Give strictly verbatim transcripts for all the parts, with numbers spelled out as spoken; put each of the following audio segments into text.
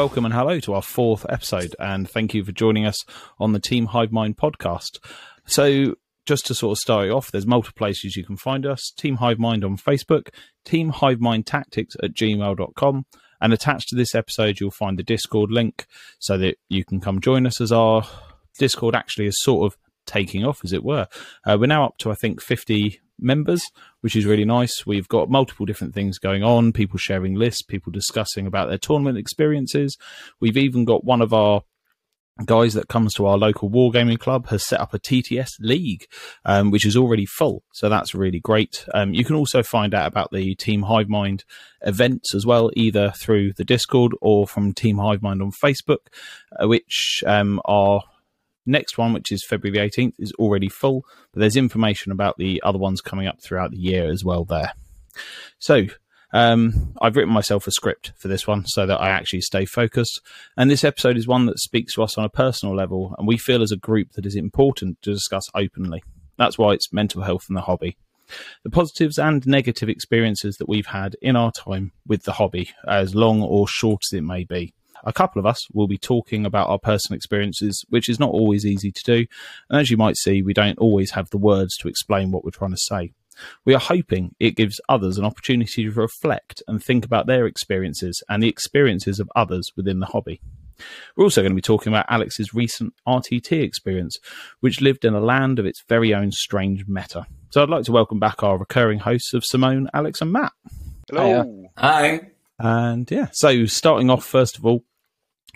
welcome and hello to our fourth episode, and thank you for joining us on the Team Hive Mind podcast. So just to sort of start it off, there's multiple places you can find us. Team Hive Mind on Facebook, Team Hive Mind Tactics at gmail dot com, and attached to this episode you'll find the Discord link so that you can come join us, as our Discord actually is sort of taking off, as it were. Uh, we're now up to, I think, fifty members, which is really nice. We've got multiple different things going on, people sharing lists, people discussing about their tournament experiences. We've even got one of our guys that comes to our local wargaming club has set up a T T S league, um, which is already full, so that's really great. Um, you can also find out about the Team Hive Mind events as well, either through the Discord or from Team Hive Mind on Facebook, uh, which um, are next one, which is February the eighteenth, is already full, but there's information about the other ones coming up throughout the year as well there. So um I've written myself a script for this one so that I actually stay focused, and this episode is one that speaks to us on a personal level, and we feel as a group that is important to discuss openly. That's why it's mental health and the hobby, the positives and negative experiences that we've had in our time with the hobby, as long or short as it may be. A couple of us will be talking about our personal experiences, which is not always easy to do. And as you might see, we don't always have the words to explain what we're trying to say. We are hoping it gives others an opportunity to reflect and think about their experiences and the experiences of others within the hobby. We're also going to be talking about Alex's recent R T T experience, which lived in a land of its very own strange meta. So I'd like to welcome back our recurring hosts of Simone, Alex and Matt. Hello. Hi. And yeah, so starting off, first of all,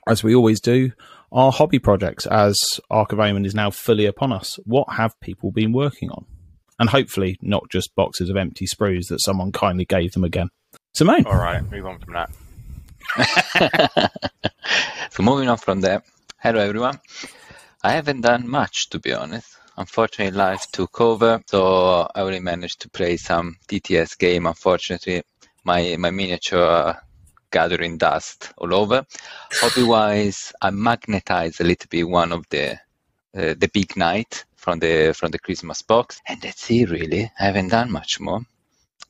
as we always do, our hobby projects as Ark of Omen is now fully upon us. What have people been working on? And hopefully not just boxes of empty sprues that someone kindly gave them again. Simone? All right, move on from that. So moving on from there, hello everyone. I haven't done much, to be honest. Unfortunately, life took over, so I only managed to play some T T S game, unfortunately. My, my miniature gathering dust all over. Hobby-wise, I magnetized a little bit one of the uh, the big knight from the from the Christmas box, and that's it really. I haven't done much more.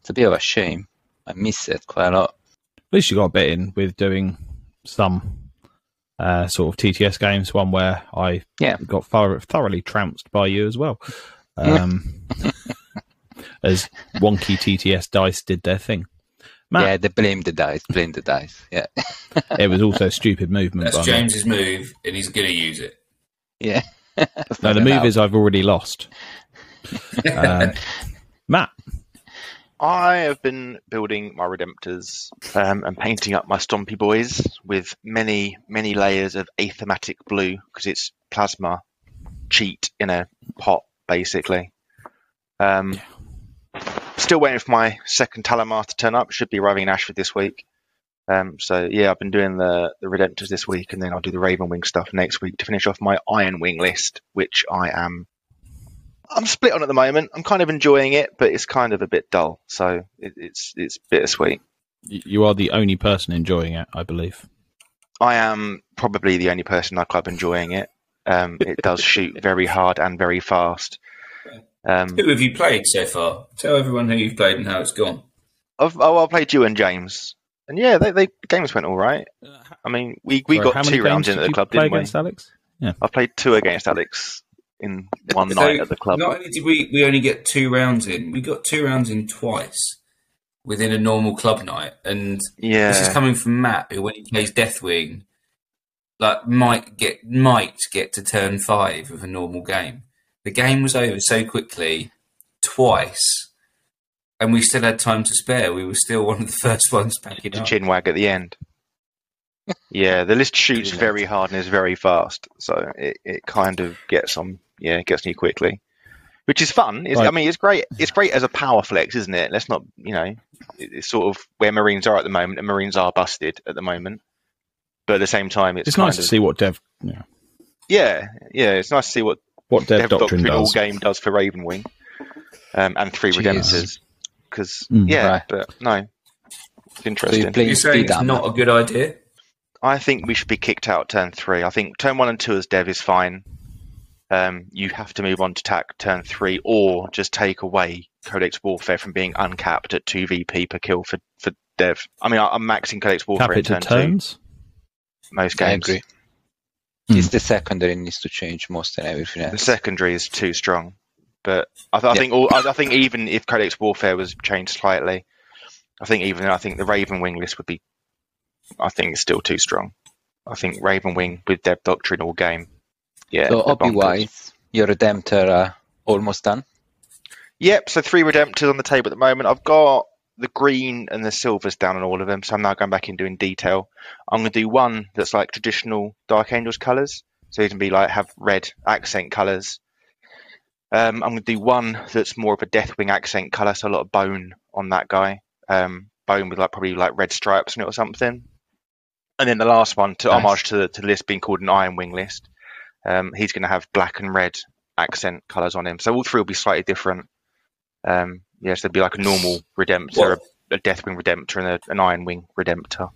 It's a bit of a shame. I miss it quite a lot. At least you got a bit in with doing some uh, sort of T T S games. One where I yeah. got thor- thoroughly trounced by you as well, um, as wonky T T S dice did their thing. Matt. Yeah, they blame the dice, blame the dice, yeah. It was also a stupid movement. That's James's move, and he's going to use it. Yeah. No, the move is I've already lost. um, Matt? I have been building my Redemptors um, and painting up my Stompy Boys with many, many layers of athematic blue, because it's plasma cheat in a pot, basically. Um. Yeah. Still waiting for my second Talamar to turn up. Should be arriving in Ashford this week. Um, so, yeah, I've been doing the, the Redemptors this week, and then I'll do the Ravenwing stuff next week to finish off my Ironwing list, which I am... I'm split on at the moment. I'm kind of enjoying it, but it's kind of a bit dull. So it, it's it's bittersweet. You are the only person enjoying it, I believe. I am probably the only person in our club enjoying it. Um, it does shoot very hard and very fast. Um, who have you played so far? Tell everyone who you've played and how it's gone. I've, oh, I played you and James, and yeah, they, they the games went all right. I mean, we we Sorry, got two rounds in at the club, didn't we? Against Alex? Yeah, I played two against Alex in one so night at the club. Not only did we we only get two rounds in, we got two rounds in twice within a normal club night, and yeah. This is coming from Matt, who when he plays Deathwing, like might get might get to turn five of a normal game. The game was over so quickly, twice, and we still had time to spare. We were still one of the first ones packing to up. Chin wag at the end. Yeah, the list shoots very hard and is very fast, so it, it kind of gets on. Yeah, it gets on you quickly, which is fun. Right. I mean, it's great. It's great as a power flex, isn't it? Let's not, you know, it's sort of where Marines are at the moment, and Marines are busted at the moment. But at the same time, it's, it's kind nice of, to see what Dev. Yeah, yeah, yeah it's nice to see what. What Dev, Dev Doctrine, Doctrine does. All game does for Ravenwing um, and three Redemptors. Because, mm, yeah, right. But no. It's interesting. So you're saying it's not a good idea? I think we should be kicked out turn three. I think turn one and two as Dev is fine. Um, you have to move on to attack turn three, or just take away Codex Warfare from being uncapped at two V P per kill for, for Dev. I mean, I'm maxing Codex Warfare at turn two. most games. I agree. It's mm. the secondary needs to change most than everything else. The secondary is too strong, but I, th I yeah. think all, I, I think even if Codex Warfare was changed slightly, I think even I think the Ravenwing list would be. I think it's still too strong. I think Ravenwing with their doctrinal game. Yeah. So obby wise, your Redemptor are almost done. Yep. So three Redemptors on the table at the moment. I've got the green and the silvers down on all of them, so I'm now going back and doing detail. I'm going to do one that's like traditional Dark Angels colours, so it can be like have red accent colours. Um, I'm going to do one that's more of a Deathwing accent colour, so a lot of bone on that guy, um, bone with like probably like red stripes on it or something. And then the last one to nice. homage to the, to the list being called an Ironwing list. Um, he's going to have black and red accent colours on him, so all three will be slightly different. Um, Yes, there'd be like a normal Redemptor, a, a Deathwing Redemptor, and a, an Ironwing Redemptor.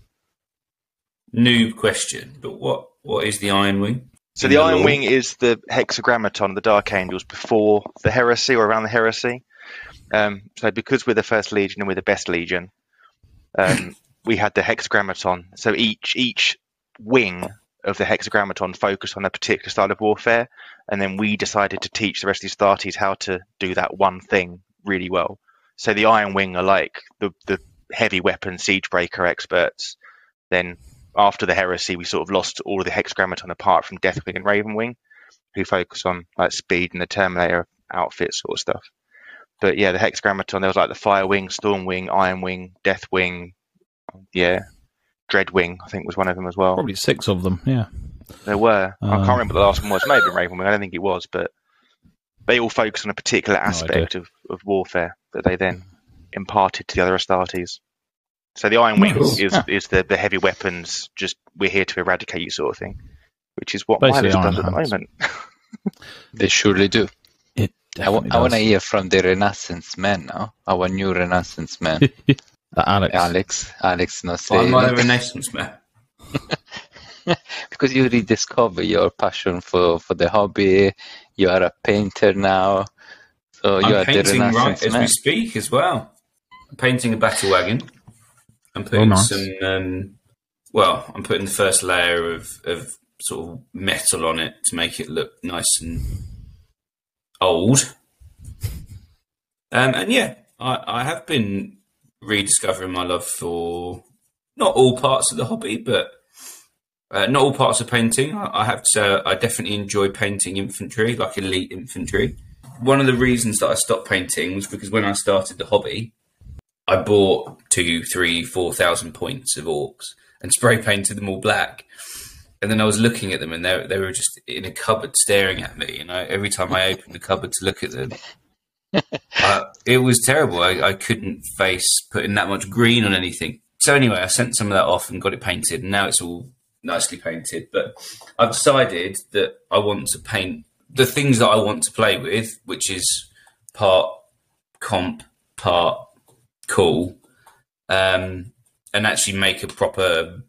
Noob question, but what, what is the Ironwing? So the, the Ironwing is the Hexagrammaton, the Dark Angels, before the Heresy or around the Heresy. Um, so because we're the first Legion and we're the best Legion, um, we had the Hexagrammaton. So each each wing of the Hexagrammaton focused on a particular style of warfare, and then we decided to teach the rest of these Astartes how to do that one thing really well. So the Ironwing are like the the heavy weapon siegebreaker experts. Then after the Heresy, we sort of lost all of the Hexagrammaton apart from Deathwing and Ravenwing, who focus on like speed and the Terminator outfit sort of stuff. But yeah, the Hexagrammaton, there was like the Firewing, Stormwing, Ironwing, Deathwing, yeah, Dreadwing, I think was one of them as well. Probably six of them, yeah. There were. Um... I can't remember the last one was. It may have been Ravenwing. I don't think it was, but they all focus on a particular aspect no, of, of warfare that they then imparted to the other Astartes. So the Iron Wings cool. is, yeah. is the, the heavy weapons, just we're here to eradicate you sort of thing, which is what Basically my list does at the moment. They surely do. It I, I want to hear from the Renaissance man now, our new Renaissance man. Alex. Alex. Alex, not saying. I'm not a Renaissance man. Because you rediscover your passion for, for the hobby. You are a painter now. So you I'm are painting the right as man. we speak as well. I'm painting a battle wagon. I'm putting oh, nice. some, um, well, I'm putting the first layer of, of sort of metal on it to make it look nice and old. Um, and yeah, I, I have been rediscovering my love for not all parts of the hobby, but Uh, not all parts of painting. I, I have to say, I definitely enjoy painting infantry, like elite infantry. One of the reasons that I stopped painting was because when I started the hobby, I bought two, three, four thousand points of orcs and spray painted them all black. And then I was looking at them, and they they were just in a cupboard staring at me. You know, every time I opened the cupboard to look at them, uh, it was terrible. I, I couldn't face putting that much green on anything. So anyway, I sent some of that off and got it painted, and now it's all nicely painted. But I've decided that I want to paint the things that I want to play with, which is part comp, part cool, um, and actually make a proper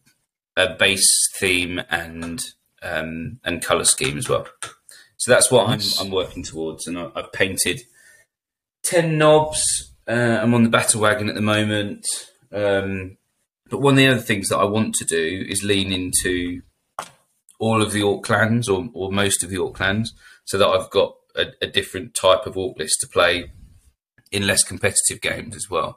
a base theme and um, and colour scheme as well. So that's what nice. I'm, I'm working towards, and I, I've painted ten knobs. Uh, I'm on the battle wagon at the moment. Um, But one of the other things that I want to do is lean into all of the orc clans, or, or most of the orc clans, so that I've got a, a different type of orc list to play in less competitive games as well.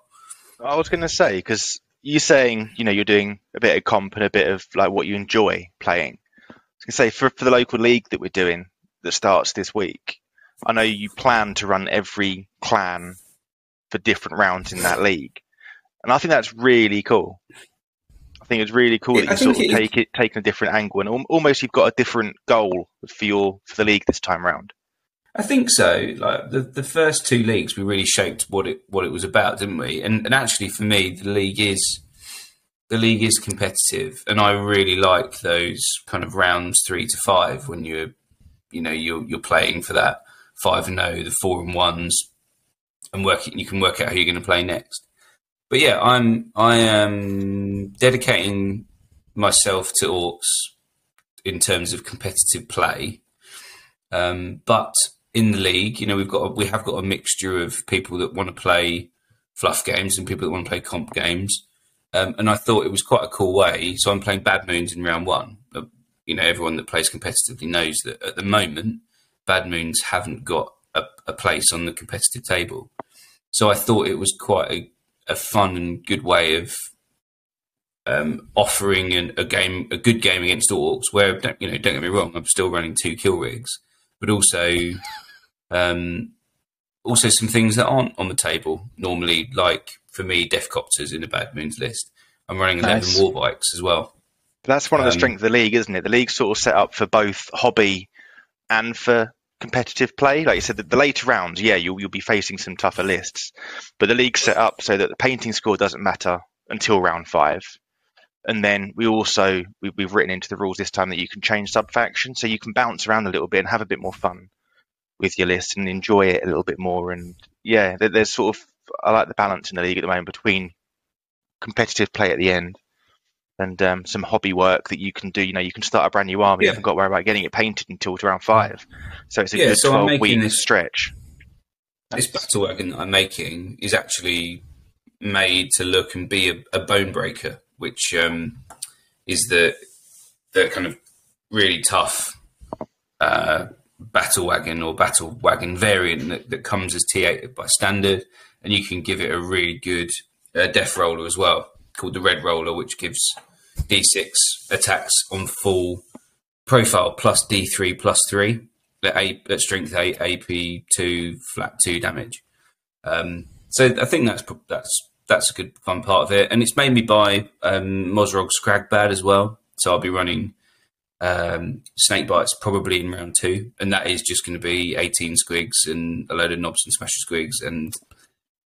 I was going to say, because you're saying, you know, you're doing a bit of comp and a bit of like what you enjoy playing. I was going to say, for, for the local league that we're doing that starts this week, I know you plan to run every clan for different rounds in that league. And I think that's really cool. I think it's really cool yeah, that you sort of it, take it, taking a different angle, and al almost you've got a different goal for your for the league this time round. I think so. Like the the first two leagues, we really shaped what it what it was about, didn't we? And and actually, for me, the league is the league is competitive, and I really like those kind of rounds three to five when you're you know you're you're playing for that five and oh, the four and ones, and working. You can work out who you're going to play next. But yeah, I'm I am dedicating myself to orcs in terms of competitive play. Um, but in the league, you know, we've got a, we have got a mixture of people that want to play fluff games and people that want to play comp games. Um, and I thought it was quite a cool way. So I'm playing Bad Moons in round one. But, you know, everyone that plays competitively knows that at the moment, Bad Moons haven't got a, a place on the competitive table. So I thought it was quite a, a fun and good way of um, offering an, a game, a good game against Orcs. Where, don't, you know, don't get me wrong, I'm still running two kill rigs, but also, um, also some things that aren't on the table normally, like. For me, Deathcopters in the Bad Moons list. I'm running nice. eleven war bikes as well. That's one of the um, strengths of the league, isn't it? The league's sort of set up for both hobby and for competitive play. Like you said, the, the later rounds, yeah, you'll, you'll be facing some tougher lists. But the league's set up so that the painting score doesn't matter until round five. And then we also, we, we've written into the rules this time that you can change sub-faction, so you can bounce around a little bit and have a bit more fun with your list and enjoy it a little bit more. And yeah, there, there's sort of, I like the balance in the league at the moment between competitive play at the end and um, some hobby work that you can do. You know, you can start a brand new army. Yeah. You haven't got to worry about getting it painted until round five. So it's a yeah, good so twelve-week stretch. This battle wagon that I'm making is actually made to look and be a, a bone breaker, which um, is the the kind of really tough uh, battle wagon or battle wagon variant that, that comes as T eight by standard. And you can give it a really good uh, death roller as well, called the Red Roller, which gives D six attacks on full profile plus D three plus three at, eight, at strength eight, A P two, flat two damage. Um, so I think that's that's that's a good fun part of it, and it's made me buy um, Mozrog Scragbad as well. So I'll be running um, Snake Bites probably in round two, and that is just going to be eighteen squigs and a load of knobs and smasher squigs and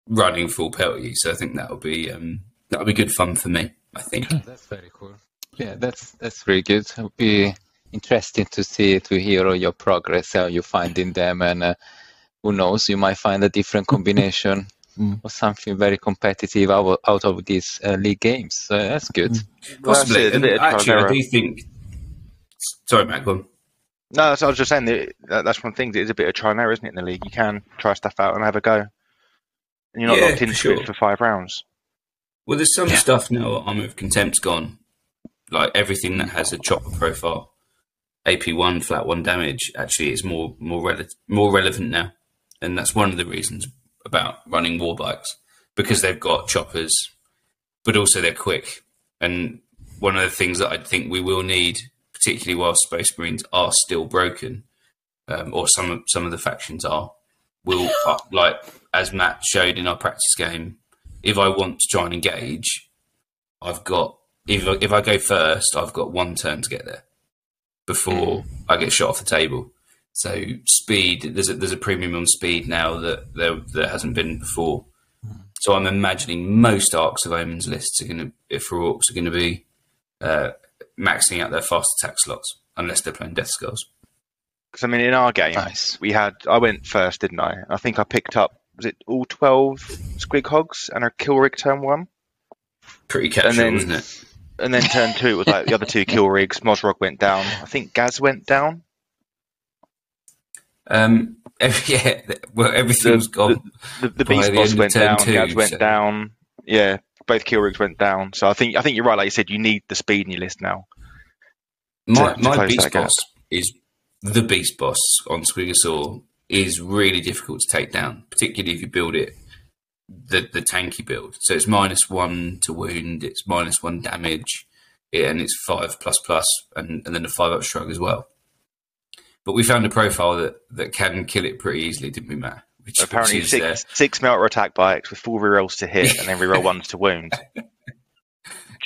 running full penalty, so I think that'll be um, that'll be good fun for me. I think that's very cool. Yeah, that's that's very good. It'll be interesting to see to hear all your progress, how you're finding them, and uh, who knows, you might find a different combination mm. or something very competitive out, out of these uh, league games. So that's good. Mm. Possibly. Well, and actually, I do think. Sorry, Matt. Go on. No, so I was just saying that that's one thing that is a bit of trial and error, isn't it? In the league, you can try stuff out and have a go. And you're not yeah, locked into sure. it for five rounds. Well, there's some yeah. stuff now. Armour of Contempt's gone. Like everything that has a chopper profile, A P one, flat one damage, actually is more more rele more relevant now, and that's one of the reasons about running war bikes, because they've got choppers, but also they're quick. And one of the things that I think we will need, particularly while Space Marines are still broken, um, or some of, some of the factions are, will uh, like. As Matt showed in our practice game, if I want to try and engage, I've got if I, if I go first, I've got one turn to get there before mm. I get shot off the table. So speed, there's a, there's a premium on speed now that there that hasn't been before. Mm. So I'm imagining most Arcs of Omens lists are going to for Orcs are going to be uh, maxing out their fast attack slots unless they're playing Death Skulls. Because I mean, in our game, nice. we had I went first, didn't I? I think I picked up. Was it all twelve Squig Hogs and a kill rig turn one? Pretty casual, wasn't it? And then turn two, it was like the other two kill rigs. Mozrog went down. I think Gaz went down. Um, yeah, well, everything's gone. The, the, the Beast Boss went down. Two, Gaz went so. down. Yeah, both kill rigs went down. So I think I think you're right. Like you said, you need the speed in your list now. My, to, my to Beast Boss is the Beast Boss on Squiggosaur. Is really difficult to take down, particularly if you build it the the tanky build. So it's minus one to wound, it's minus one damage, and it's five plus plus, and, and then a five up shrug as well. But we found a profile that that can kill it pretty easily, didn't we, Matt? Which apparently is, six, uh, six melter attack bikes with four rerolls to hit, and then reroll ones to wound.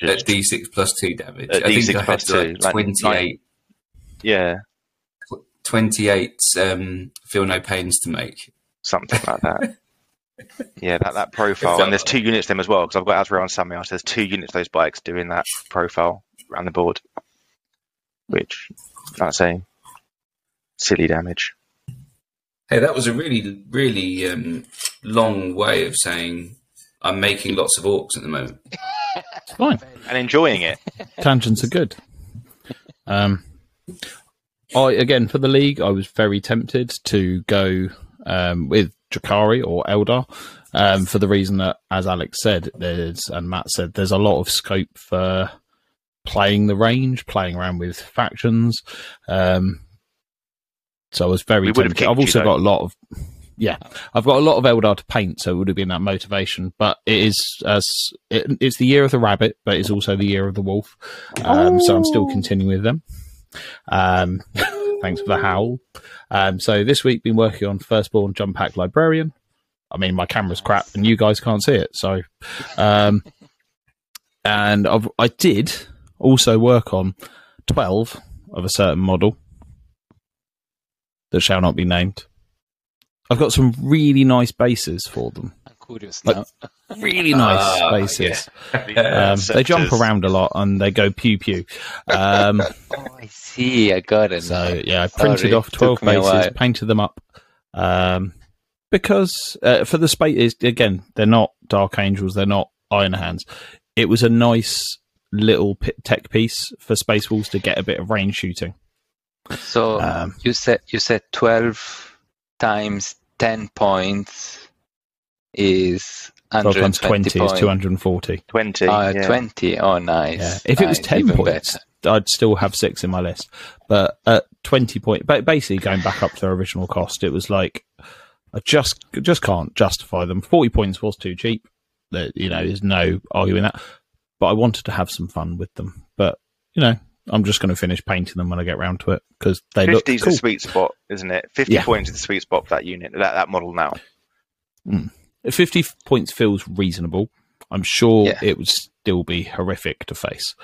At D six plus two damage. At I D six think I plus had to, like, two, twenty-eight. Like, yeah. twenty-eight um, feel no pains to make. Something like that. Yeah, that, that profile. Exactly. And there's two units them as well, because I've got Azrael and Samyar, so there's two units of those bikes doing that profile around the board, which, like I say, silly damage. Hey, that was a really, really um, long way of saying I'm making lots of Orcs at the moment. Fine. And enjoying it. Tangents are good. Um... I, again, for the league, I was very tempted to go um, with Drukhari or Eldar, um, for the reason that, as Alex said, there's, and Matt said, there's a lot of scope for playing the range, playing around with factions. Um, so I was very tempted. I've also got a lot of... Yeah, I've got a lot of Eldar to paint, so it would have been that motivation. But it is as it, it's the year of the rabbit, but it's also the year of the wolf. Um, oh. So I'm still continuing with them. Um, thanks for the howl. Um, so this week, been working on Firstborn Jump Pack Librarian. I mean, my camera's crap, and you guys can't see it. So, um, and I've, I did also work on twelve of a certain model that shall not be named. I've got some really nice bases for them. Like, really nice uh, bases. Yeah. Um, they jump around a lot and they go pew pew. Um, oh, I see. I got it. So yeah, I printed Sorry. off twelve bases, painted them up um, because uh, for the space is again they're not Dark Angels, they're not Iron Hands. It was a nice little tech piece for Space Wolves to get a bit of range shooting. So um, you said you said twelve. Times ten points is one hundred twenty times twenty points. Is two hundred forty. twenty. Uh, yeah. twenty. Oh, nice. Yeah. If nice. It was ten points, better. I'd still have six in my list. But at twenty points, but basically going back up to their original cost, it was like I just just can't justify them. forty points was too cheap. You know, there's no arguing that. But I wanted to have some fun with them. But you know. I'm just going to finish painting them when I get round to it because they look cool. fifty is the sweet spot, isn't it? fifty yeah. points is the sweet spot for that unit, that, that model now. Mm. fifty points feels reasonable. I'm sure yeah. it would still be horrific to face.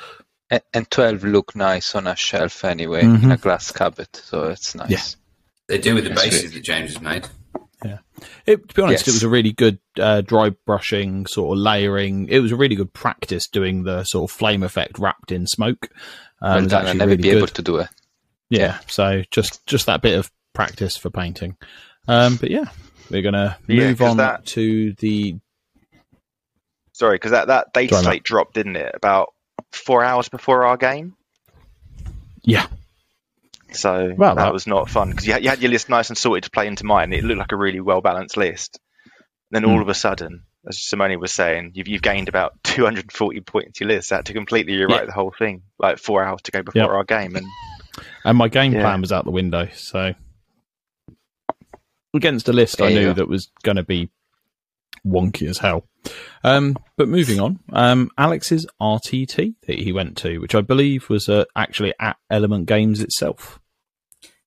And, and twelve look nice on a shelf anyway, mm-hmm. in a glass cupboard, so it's nice. Yeah. They do with the That's bases good. that James has made. Yeah, it, to be honest, yes. it was a really good uh, dry brushing, sort of layering. It was a really good practice doing the sort of flame effect wrapped in smoke. Um, well done. I'll never really be good. able to do it. Yeah, yeah, so just just that bit of practice for painting. Um, but yeah, we're going to yeah, move on that, to the... Sorry, because that, that data slate dropped, didn't it, about four hours before our game? Yeah. So well, that, that was not fun, because you, you had your list nice and sorted to play into mine. It looked like a really well-balanced list. And then mm. all of a sudden, as Simone was saying, you've, you've gained about two hundred forty points to your list. That to completely rewrite yeah. the whole thing, like four hours to go before yep. our game. And and my game yeah. plan was out the window. So against a list yeah, I knew yeah. that was going to be wonky as hell. Um, but moving on, um, Alex's R T T that he went to, which I believe was uh, actually at Element Games itself.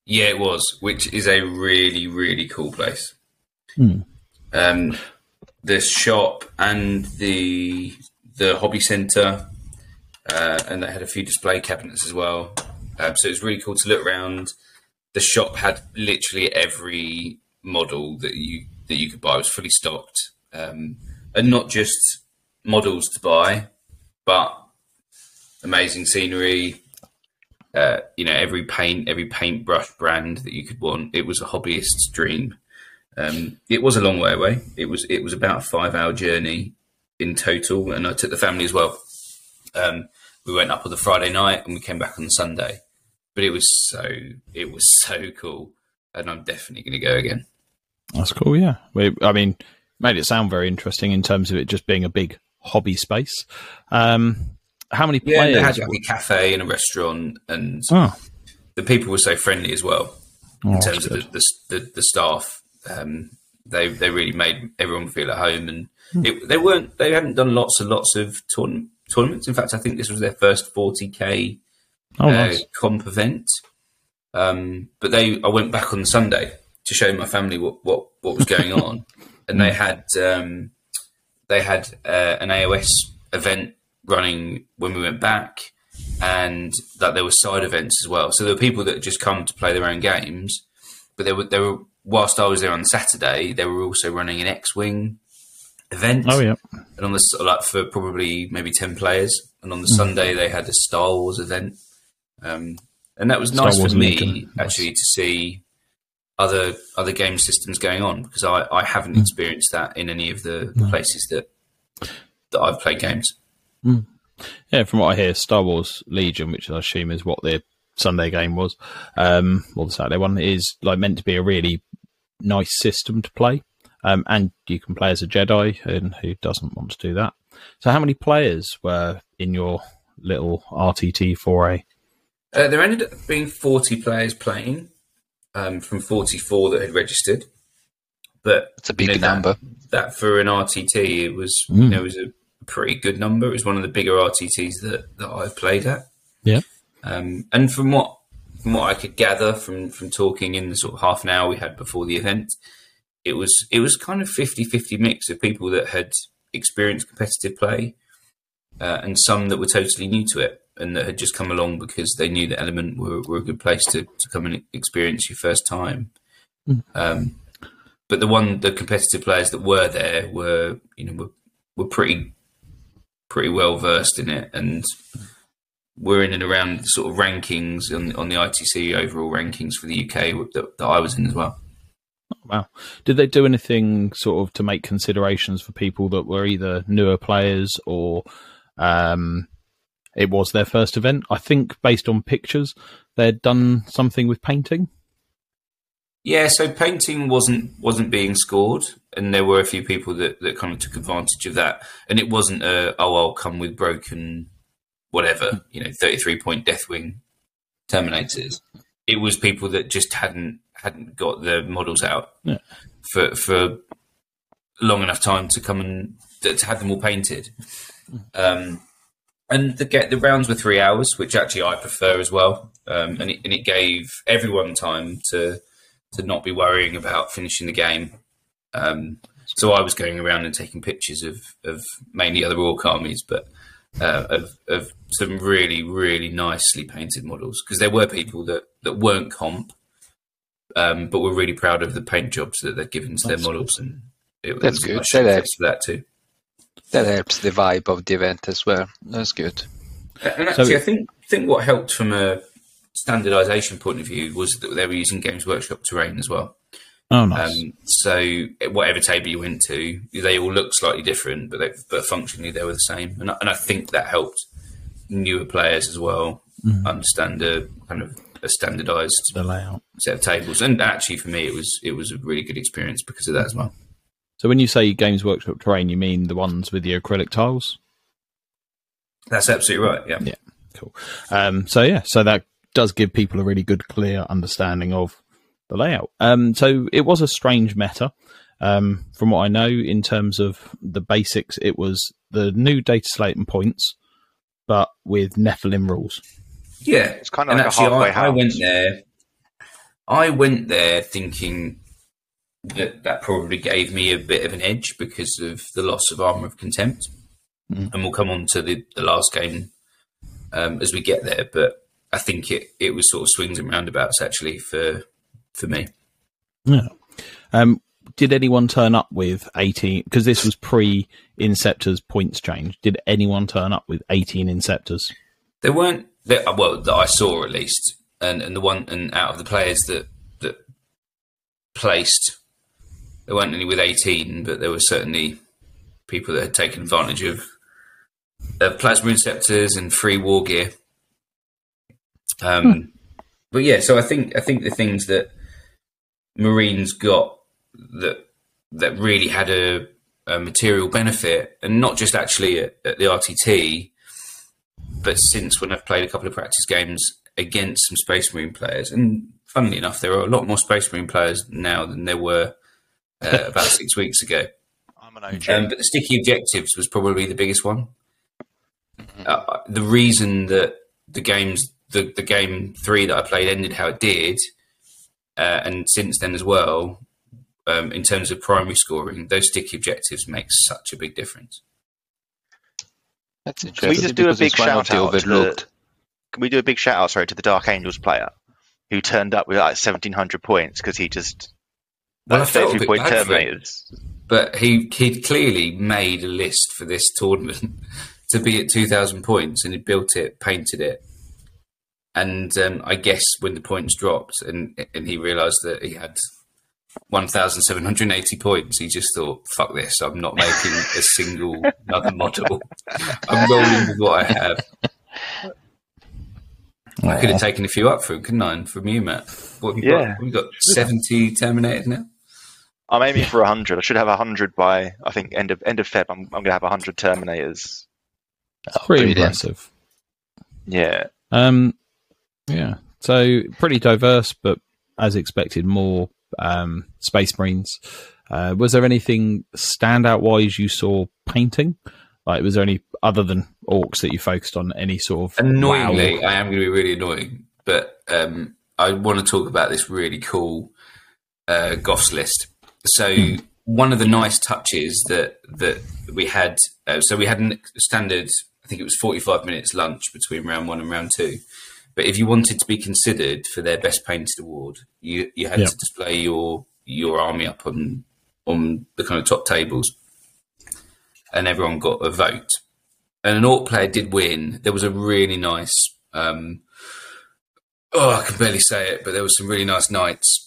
Yeah, it was, which is a really, really cool place. Mm. Um, the shop and the the hobby centre, uh, and they had a few display cabinets as well. Um, so it was really cool to look around. The shop had literally every model that you that you could buy. It was fully stocked, um, and not just models to buy, but amazing scenery. Uh, you know, every paint, every paintbrush brand that you could want. It was a hobbyist's dream. Um, it was a long way away. It was it was about a five-hour journey in total, and I took the family as well. Um, we went up on the Friday night, and we came back on the Sunday. But it was so it was so cool, and I'm definitely going to go again. That's cool, yeah. We, I mean, made it sound very interesting in terms of it just being a big hobby space. Um, how many players? Yeah, they had like a cafe and a restaurant, and oh. the people were so friendly as well in oh, terms of the, the, the, the staff. Um, they they really made everyone feel at home, and it, they weren't they hadn't done lots and lots of tourn tournaments. In fact, I think this was their first forty K oh, uh, nice. comp event. Um, but they I went back on Sunday to show my family what what, what was going on, and they had um, they had uh, an A O S event running when we went back, and that there were side events as well. So there were people that had just come to play their own games, but there were there were. Whilst I was there on Saturday, they were also running an X-Wing event. Oh, yeah. And on the, like, for probably maybe ten players. And on the mm. Sunday, they had a Star Wars event. Um, and that was Star nice Wars for me, Lincoln. actually, nice. to see other other game systems going on, because I, I haven't mm. experienced that in any of the no. places that that I've played games. Mm. Yeah, from what I hear, Star Wars Legion, which I assume is what the Sunday game was, um, or the Saturday one, is like meant to be a really nice system to play. Um, and you can play as a Jedi, and who doesn't want to do that? So how many players were in your little R T T foray? Uh, there ended up being forty players playing, um, from forty-four that had registered. But it's a big you know, number. That, that for an R T T, it was mm. you know, it was a pretty good number. It was one of the bigger R T Ts that, that I've played at. Yeah. Um, and from what from what I could gather from, from talking in the sort of half an hour we had before the event, it was it was kind of fifty-fifty mix of people that had experienced competitive play uh, and some that were totally new to it and that had just come along because they knew that Element were, were a good place to, to come and experience your first time. Mm. Um, but the one the competitive players that were there were you know were, were pretty pretty well versed in it and we're in and around sort of rankings on, on the I T C overall rankings for the U K that, that I was in as well. Oh, wow. Did they do anything sort of to make considerations for people that were either newer players or um, it was their first event? I think based on pictures, they'd done something with painting. Yeah, so painting wasn't wasn't being scored, and there were a few people that, that kind of took advantage of that. And it wasn't a, oh, I'll come with broken whatever, you know, thirty-three point Deathwing Terminators. It was people that just hadn't hadn't got their models out yeah. for for long enough time to come and to have them all painted. Um, and the get the rounds were three hours, which actually I prefer as well. Um, and it, and it gave everyone time to to not be worrying about finishing the game. Um, so I was going around and taking pictures of of mainly other orc armies, but Uh, of, of some really, really nicely painted models because there were people that, that weren't comp um, but were really proud of the paint jobs that they've given to that's their models. And it was that's good. That helps, that, too. that helps the vibe of the event as well. That's good. And actually, so, I think think what helped from a standardisation point of view was that they were using Games Workshop terrain as well. Oh, nice. Um, so whatever table you went to, they all looked slightly different, but they, but functionally they were the same. And I, and I think that helped newer players as well mm-hmm. understand a kind of a standardised the layout set of tables. And actually, for me, it was it was a really good experience because of that as well. So when you say Games Workshop terrain, you mean the ones with the acrylic tiles? That's absolutely right. Yeah. Yeah. Cool. Um, so yeah, so that does give people a really good, clear understanding of the layout. Um, so it was a strange meta. Um, from what I know, in terms of the basics, it was the new data slate and points, but with Nephilim rules. Yeah, it's kind of and like actually, a halfway I, house. I went there. I went there thinking that that probably gave me a bit of an edge because of the loss of Armour of Contempt, mm. and we'll come on to the, the last game um, as we get there. But I think it it was sort of swings and roundabouts actually for. for me. Yeah. Um, did anyone turn up with eighteen? Because this was pre-Inceptors points change. Did anyone turn up with eighteen Inceptors? There weren't, there, well, that I saw at least, and, and the one and out of the players that, that placed, there weren't any with eighteen, but there were certainly people that had taken advantage of, of Plasma Inceptors and free war gear. Um, hmm. But yeah, so I think I think the things that Marines got that that really had a, a material benefit, and not just actually at, at the R T T, but since when I've played a couple of practice games against some Space Marine players, and funnily enough, there are a lot more Space Marine players now than there were uh, about six weeks ago. I'm an O G. Um, but the sticky objectives was probably the biggest one. Uh, the reason that the games, the, the game three that I played ended how it did, Uh, and since then as well, um, in terms of primary scoring, those sticky objectives make such a big difference. That's interesting. Can we just do a big shout out to the, Can we do a big shout out, sorry, to the Dark Angels player who turned up with like seventeen hundred points because he just well, like, I felt a bit bad for him, but he he'd clearly made a list for this tournament to be at two thousand points, and he built it, painted it. And um, I guess when the points dropped and and he realised that he had one thousand seven hundred eighty points, he just thought, fuck this, I'm not making a single another model. I'm rolling with what I have. Yeah. I could have taken a few up from, couldn't I, from you, Matt? What have you yeah. got? We've got seventy Terminated now. I'm aiming for a hundred. I should have a hundred by, I think, end of end of Feb. I'm, I'm going to have one hundred Terminators. That's pretty Brilliant. impressive. Yeah. Um, yeah. So, pretty diverse, but as expected, more um, Space Marines. Uh, was there anything standout-wise you saw painting? Like, was there any, other than orcs, that you focused on any sort of... Annoyingly, wow. I am going to be really annoying, but um, I want to talk about this really cool uh, Goffs list. So mm. one of the nice touches that that we had, uh, so we had a standard, I think it was forty-five minutes lunch between round one and round two. But if you wanted to be considered for their best painted award, you you had yep. to display your your army up on on the kind of top tables, and everyone got a vote. And an orc player did win. There was a really nice, um, oh, I can barely say it, but there were some really nice knights.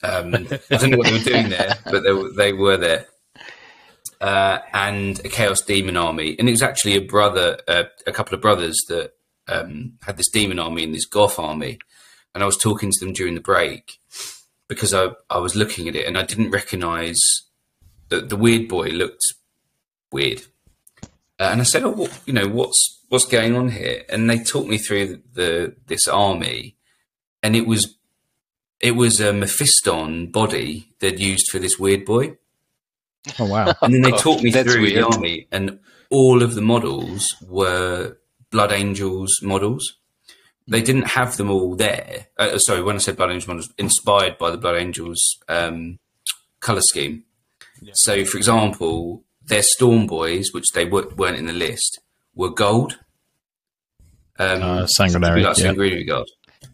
Um, I don't know what they were doing there, but they were, they were there. Uh, and a Chaos Demon army. And it was actually a brother, uh, a couple of brothers that um, had this Demon army and this Goff army. And I was talking to them during the break because I, I was looking at it and I didn't recognise that the Weird Boy looked weird. Uh, and I said, oh, well, you know, what's what's going on here? And they talked me through the, the this army, and it was It was a Mephiston body they'd used for this Weird Boy. Oh, wow. And then they talked me through weird. the army, and all of the models were Blood Angels models. They didn't have them all there. Uh, sorry, when I said Blood Angels models, inspired by the Blood Angels um, colour scheme. Yeah. So, for example, their Storm Boys, which they w- weren't in the list, were gold. Um, uh, Sanguinary. Like Sanguinary Guard. Yeah.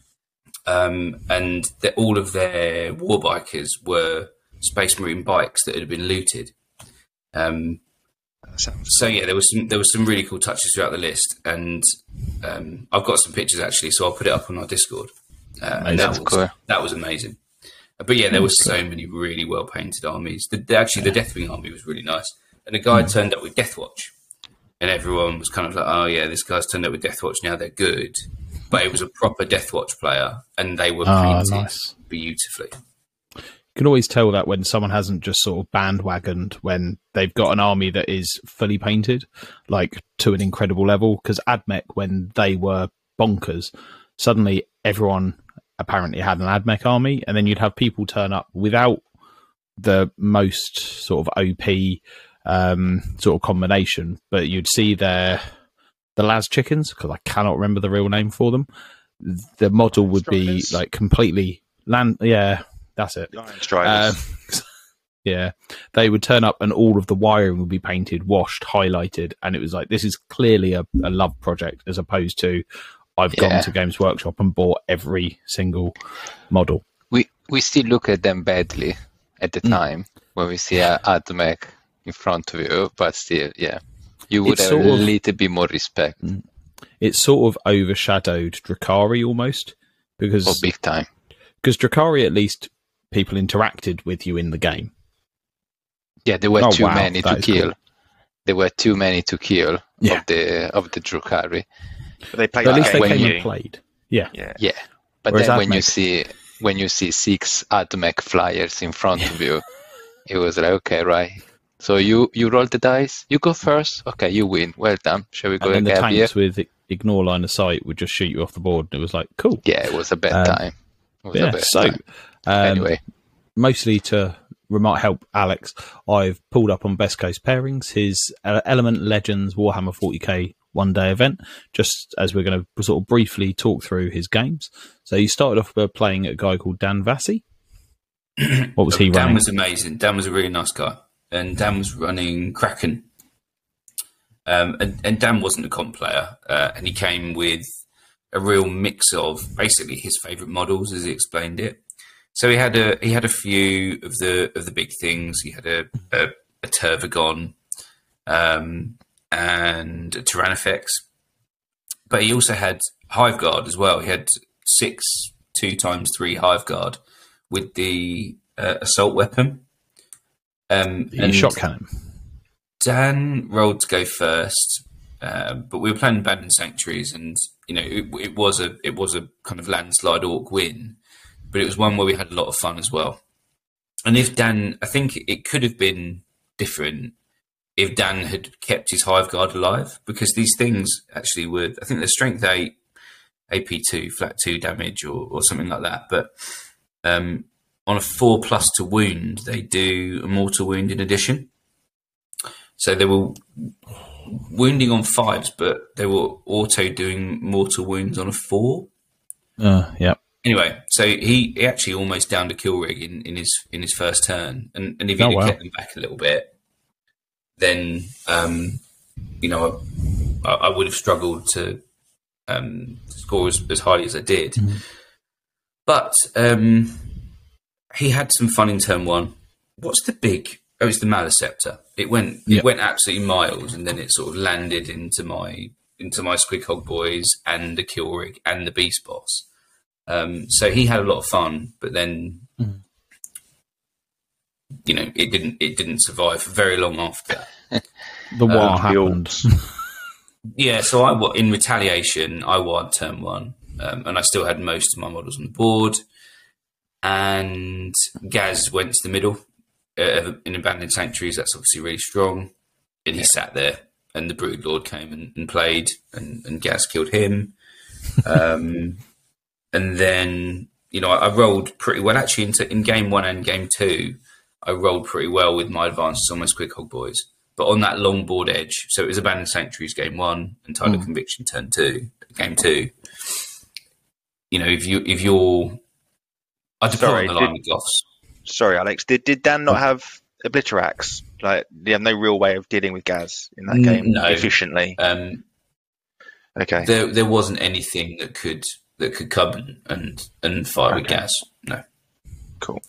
Um, and the, all of their war bikers were Space Marine bikes that had been looted. Um, so yeah, there was some, there was some really cool touches throughout the list, and um, I've got some pictures actually, so I'll put it up on our Discord. Uh, and that was cool. That was amazing. But yeah, there were so many really well painted armies. The, the, actually, the Deathwing army was really nice, and a guy mm. turned up with Deathwatch, and everyone was kind of like, "Oh yeah, this guy's turned up with Deathwatch. Now they're good." But it was a proper Deathwatch player, and they were painted oh, nice. beautifully. You can always tell that when someone hasn't just sort of bandwagoned, when they've got an army that is fully painted, like to an incredible level. Because AdMech, when they were bonkers, suddenly everyone apparently had an AdMech army, and then you'd have people turn up without the most sort of O P um, sort of combination, but you'd see their... the Laz chickens, because I cannot remember the real name for them. The model would Strikers. be like completely land. Yeah, that's it. Uh, yeah, they would turn up, and all of the wiring would be painted, washed, highlighted, and it was like, this is clearly a, a love project, as opposed to I've yeah. gone to Games Workshop and bought every single model. We we still look at them badly at the time mm. when we see a AdMech in front of you, but still, yeah. You would it's have sort of, a little bit more respect. It's sort of overshadowed Drukhari almost. Because, oh, big time. Because Drukhari, at least, people interacted with you in the game. Yeah, there were oh, too wow, many to kill. Cool. There were too many to kill yeah. of the of the Drukhari. But they played. But at least they when came you, and played. Yeah, yeah. yeah. But Whereas then when Admech. you see when you see six AdMech flyers in front yeah. of you, it was like, okay, right. So you, you roll the dice, you go first, okay, you win, well done, shall we go and, and get a beer? And the tanks with ignore line of sight would just shoot you off the board, and it was like, cool. Yeah, it was a bad um, time. It was yeah, a bad so, time. Um, anyway. Mostly to remark, help Alex, I've pulled up on Best Coast Pairings, his uh, Element Legends Warhammer forty K one-day event, just as we're going to sort of briefly talk through his games. So you started off by playing a guy called Dan Vassie. What was Look, he running? Dan was amazing. Dan was a really nice guy. And Dan was running Kraken, um, and, and Dan wasn't a comp player, uh, and he came with a real mix of basically his favourite models, as he explained it. So he had a he had a few of the of the big things. He had a a, a Turvagon um, and a Tyrannofex, but he also had Hiveguard as well. He had six two times three Hiveguard with the uh, assault weapon. Um, and shot cannon. Dan rolled to go first, uh, but we were playing Abandoned Sanctuaries, and you know it, it was a it was a kind of landslide orc win, but it was one where we had a lot of fun as well. And if Dan, I think it could have been different if Dan had kept his Hiveguard alive, because these things actually were, I think they're strength eight, A P two, flat two damage or, or something like that. But um, on a four plus to wound, they do a mortal wound in addition. So they were wounding on fives, but they were auto doing mortal wounds on a four. Uh, yeah. Anyway, so he, he actually almost downed a kill rig in, in his in his first turn, and and if he'd oh, wow. kept them back a little bit, then um, you know I, I would have struggled to um, score as, as highly as I did. Mm-hmm. But um, he had some fun in turn one. What's the big? Oh, it's the Maliceptor. It went yep. it went absolutely miles, and then it sort of landed into my into my Squig Hog Boys and the kill rig and the Beast Boss. Um, so he had a lot of fun, but then, mm. you know, it didn't, it didn't survive for very long after that. The war um, happened. Yeah. So I, in retaliation, I won turn one, um, and I still had most of my models on the board, and Gaz went to the middle uh, in Abandoned Sanctuaries. That's obviously really strong. And he yeah. sat there, and the Broodlord came and, and played, and, and Gaz killed him. Um, And then, you know, I, I rolled pretty well. Actually, into, in game one and game two, I rolled pretty well with my advances on my Squig Hog Boys. But on that long board edge, so it was Abandoned Sanctuaries game one and Tidal mm. Conviction turn two, game two. You know, if, you, if you're... I deployed on the line with Goffs. Sorry, Alex. Did, did Dan not have Obliterax? Like, they have no real way of dealing with Gaz in that game no. efficiently. Um, okay. There, there wasn't anything that could... that could come and and fire okay. with Gaz. No, cool.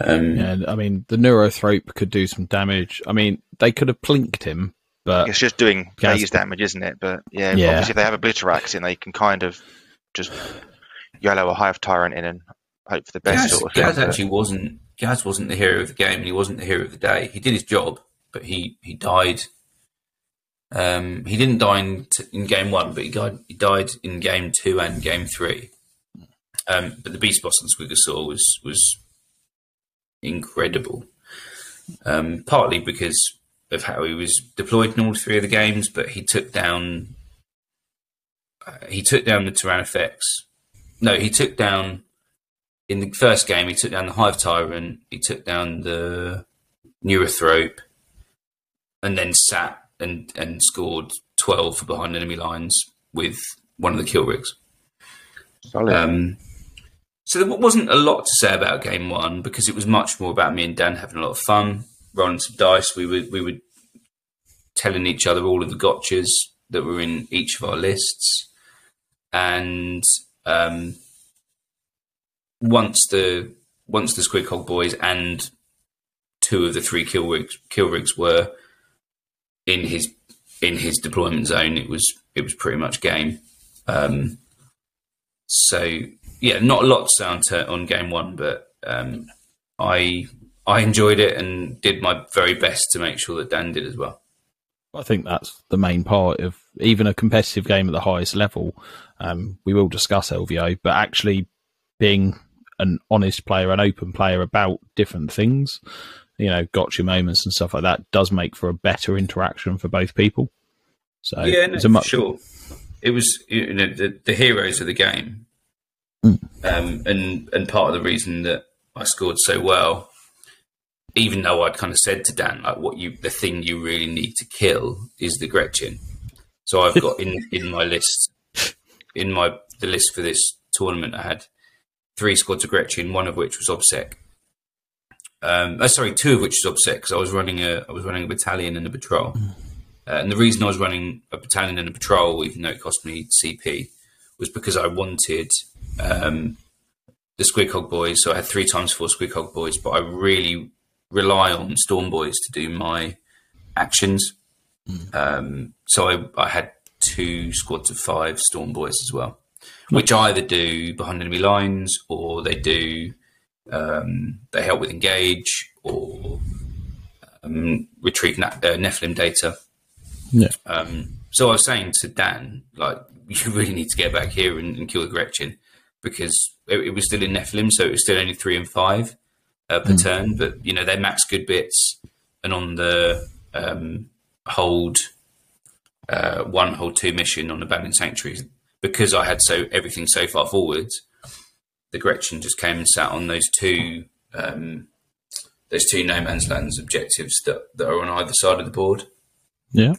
Um, yeah, I mean the Neurothrope could do some damage. I mean they could have plinked him, but it's just doing phase damage, isn't it? But yeah, yeah, obviously if they have Obliterax in, they can kind of just YOLO a Hive Tyrant in and hope for the best. Gaz, sort of Gaz thing, actually but... wasn't Gaz wasn't the hero of the game, and he wasn't the hero of the day. He did his job, but he he died. Um, he didn't die in, t in game one, but he died, he died in game two and game three. Um, but the Beast Boss on Squiggosaur was was incredible, um, partly because of how he was deployed in all three of the games. But he took down uh, he took down the Tyrannofex. No, he took down in the first game. He took down the Hive Tyrant. He took down the Neurothrope, and then sat. And, and scored twelve for behind enemy lines with one of the kill rigs. Um, so there wasn't a lot to say about game one because it was much more about me and Dan having a lot of fun, rolling some dice. We were, we were telling each other all of the gotchas that were in each of our lists. And um, once the once the Squig Hog Boys and two of the three kill rigs, kill rigs were... in his in his deployment zone, it was it was pretty much game. Um, so yeah, not a lot to say on, to, on game one, but um, I I enjoyed it and did my very best to make sure that Dan did as well. I think that's the main part of even a competitive game at the highest level. Um, we will discuss L V O, but actually being an honest player, an open player about different things. You know, gotcha moments and stuff like that does make for a better interaction for both people. So yeah, no, it's a much sure. It was you know, the, the heroes of the game, mm. um, and and part of the reason that I scored so well, even though I kind of said to Dan like, "What you the thing you really need to kill is the Gretchen." So I've got in in my list, in my the list for this tournament, I had three squads of Gretchen, one of which was OBSEC. Um, oh, sorry, two of which is OBSEC because I was running a I was running a battalion and a patrol, uh, and the reason I was running a battalion and a patrol, even though it cost me C P, was because I wanted um, the Squig Hog Boys. So I had three times four Squig Hog Boys, but I really rely on Storm Boys to do my actions. Mm. Um, so I, I had two squads of five Storm Boys as well, which either do behind enemy lines or they do. Um, they help with engage or um, retrieve na uh, Nephilim data. Yeah. Um, so I was saying to Dan, like, you really need to get back here and, and kill the Gretchen because it, it was still in Nephilim, so it was still only three and five. uh, per mm. turn, but you know they max good bits, and on the um, hold uh, one, hold two mission on Abandoned Sanctuaries, because I had so everything so far forwards, the Gretchen just came and sat on those two um, those two no man's lands objectives that, that are on either side of the board. Yeah,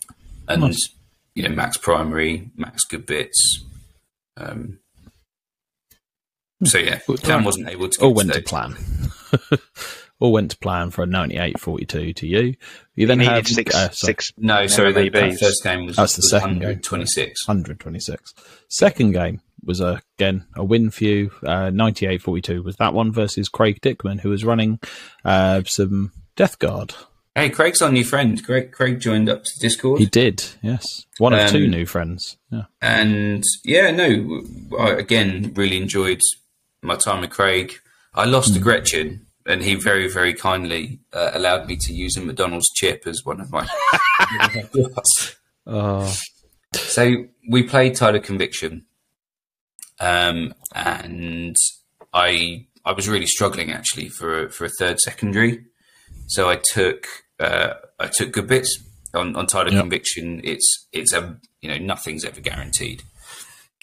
and nice. You know, max primary, max good bits. Um, so yeah, Dan wasn't able to. Get all went to, to plan. all went to plan for a ninety-eight forty-two to you. You then had six, uh, six. No, sorry, the first game was, that's the was second game. twenty-six. one twenty-six. Second game was uh, again a win for you. Uh, ninety-eight forty-two was that one versus Craig Dickman, who was running uh, some Death Guard. Hey, Craig's our new friend. Craig, Craig joined up to Discord. He did, yes. One um, of two new friends. Yeah. And yeah, no, I, again, really enjoyed my time with Craig. I lost to Gretchen, and he very, very kindly uh, allowed me to use a McDonald's chip as one of my. Oh. So we played Tide of Conviction, um, and I I was really struggling actually for a, for a third secondary, so I took uh, I took good bits on, on Tide of yep. Conviction. It's it's a you know nothing's ever guaranteed,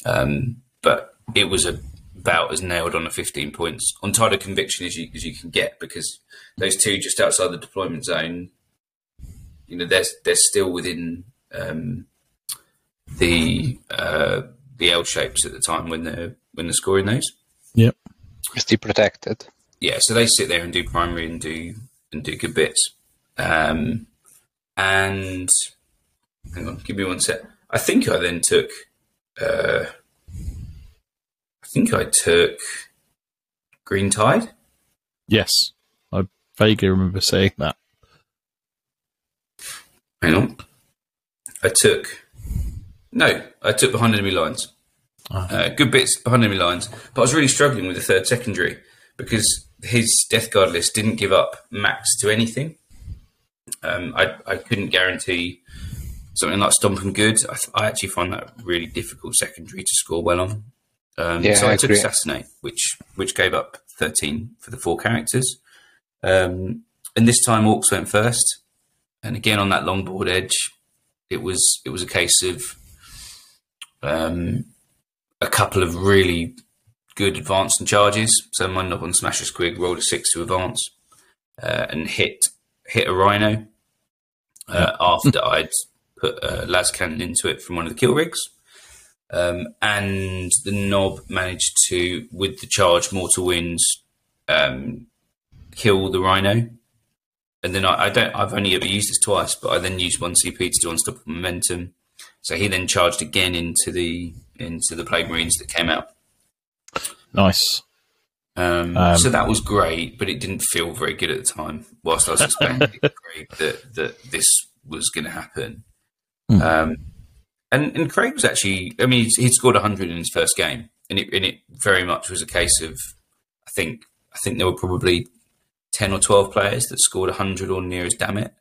um, but it was a. about as nailed on a fifteen points on Tide of Conviction as you as you can get, because those two just outside the deployment zone, you know, they're they're still within um, the uh, the L shapes at the time when they're when they're scoring those. Yep, still protected. Yeah, so they sit there and do primary and do and do good bits. Um, and hang on, give me one sec. I think I then took. Uh, I think I took Green Tide. Yes, I vaguely remember saying that. Hang on, I took no, I took behind enemy lines. Oh. Uh, good bits behind enemy lines, but I was really struggling with the third secondary because his Death Guard list didn't give up max to anything. Um, I I couldn't guarantee something like Stomp and Good. I, I actually find that a really difficult secondary to score well on. Um, yeah, so I, I took Assassinate, which which gave up thirteen for the four characters. Um, and this time Orcs went first. And again, on that longboard edge, it was it was a case of um, a couple of really good advance and charges. So my knob on Smasher Squig rolled a six to advance uh, and hit hit a Rhino uh, after I'd put a las cannon into it from one of the kill rigs. Um, and the knob managed to, with the charge mortal winds, um, kill the Rhino. And then I, I don't, I've only ever used this twice, but I then used one C P to do unstoppable momentum. So he then charged again into the, into the Plague Marines that came out. Nice. Um, um, so that was great, but it didn't feel very good at the time whilst I was explaining to Craig that, that this was going to happen. Mm. Um, And, and Craig was actually, I mean, he'd scored one hundred in his first game, and it, and it very much was a case of, I think I think there were probably ten or twelve players that scored one hundred or near as damn it,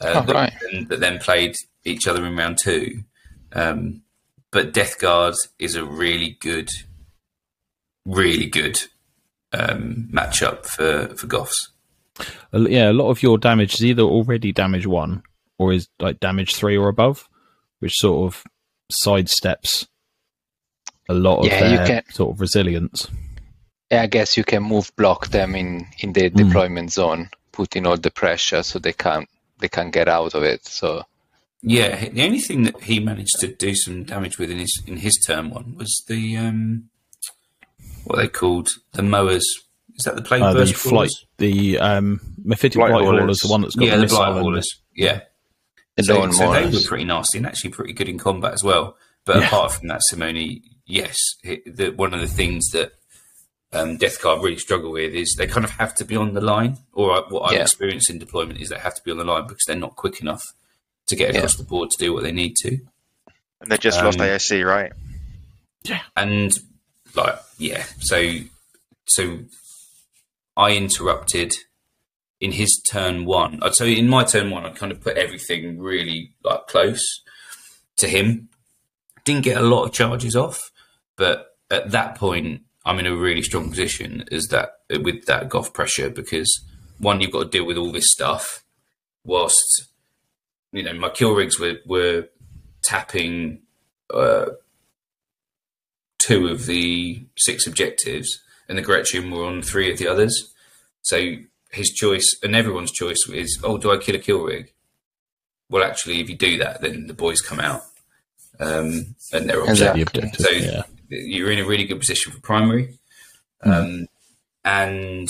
uh, oh, that, right. and, that then played each other in round two. Um, but Death Guard is a really good, really good um, matchup for, for Goffs. Uh, yeah, a lot of your damage is either already damage one or is like damage three or above, which sort of sidesteps a lot of yeah, their you can, sort of resilience. Yeah, I guess you can move block them in, in the mm. deployment zone, put in all the pressure so they can't they can't get out of it. So yeah, the only thing that he managed to do some damage with in his in his turn one was the um, what are they called, the mowers. Is that the plague uh, burst? The flight, the um, Mephitic Blight Haulers is the one that's got yeah, the missile Blight Haulers. Yeah. So, so they were pretty nasty and actually pretty good in combat as well. But yeah. apart from that, Simone, yes, it, the, one of the things that um, Death Guard really struggle with is they kind of have to be on the line, or what I've yeah. experienced in deployment is they have to be on the line because they're not quick enough to get across yeah. the board to do what they need to. And they just um, lost A S C, right? Yeah. And, like, yeah, so so I interrupted... in his turn one, I'd say in my turn one, I kind of put everything really like close to him. Didn't get a lot of charges off, but at that point, I'm in a really strong position is that with that Goff pressure, because one, you've got to deal with all this stuff whilst, you know, my kill rigs were, were tapping uh, two of the six objectives and the Gretchen were on three of the others. So his choice and everyone's choice is, oh, do I kill a kill rig? Well, actually, if you do that, then the boys come out um, and they're exactly. objective. So yeah. You're in a really good position for primary. Mm. Um, and...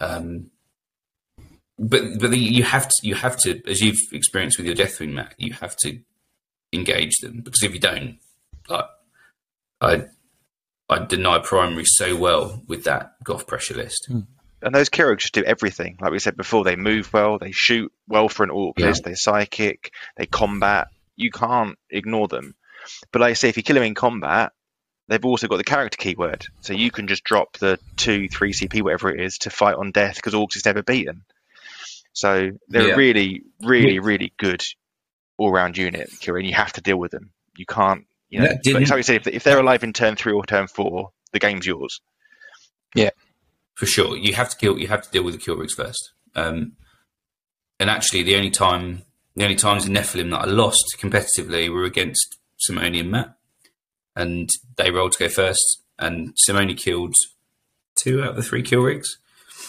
Um, but but the, you have to you have to as you've experienced with your Deathwing, Matt, you have to engage them, because if you don't, like I I deny primary so well with that Goff pressure list. And those Kirogs just do everything. Like we said before, they move well, they shoot well for an orc yeah. list, they psychic, they combat. You can't ignore them. But like I say, if you kill them in combat, they've also got the character keyword, so you can just drop the two, three C P, whatever it is, to fight on death because orcs is never beaten. So they're yeah. a really, really, really good all-round unit, and you have to deal with them. You can't, you know. But it's like I said, if, if they're alive in turn three or turn four, the game's yours. Yeah, for sure. You have to kill. You have to deal with the kill rigs first. Um, and actually, the only time, the only times in Nephilim that I lost competitively were against Simone and Matt. And they rolled to go first, and Simone killed two out of the three kill rigs.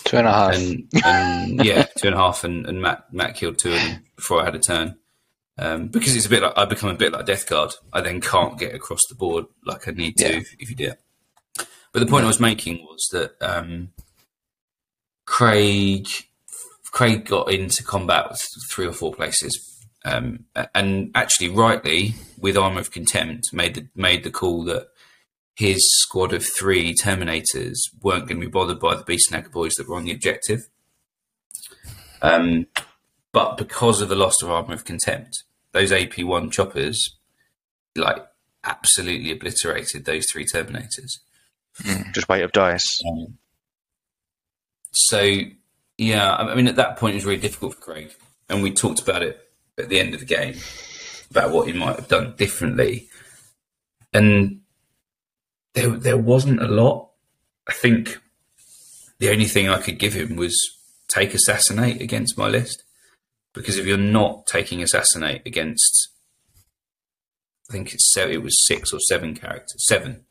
Two and a half. And, and yeah, two and a half, and, and Matt Matt killed two of them before I had a turn. Um, because it's a bit like, I become a bit like Death Guard. I then can't get across the board like I need to yeah. if, if you do it. But the point I was making was that um, Craig Craig got into combat with three or four places. Um, and actually, rightly, with Armour of Contempt, made the, made the call that his squad of three Terminators weren't going to be bothered by the Beast Snagger boys that were on the objective. Um, but because of the loss of Armour of Contempt, those A P one choppers like absolutely obliterated those three Terminators. Mm, just weight of dice. Um, so, yeah, I mean, at that point, it was really difficult for Craig, and we talked about it at the end of the game about what he might have done differently, and there there wasn't a lot. I think the only thing I could give him was take Assassinate against my list, because if you're not taking Assassinate against, I think it's seven, it was six or seven characters, seven.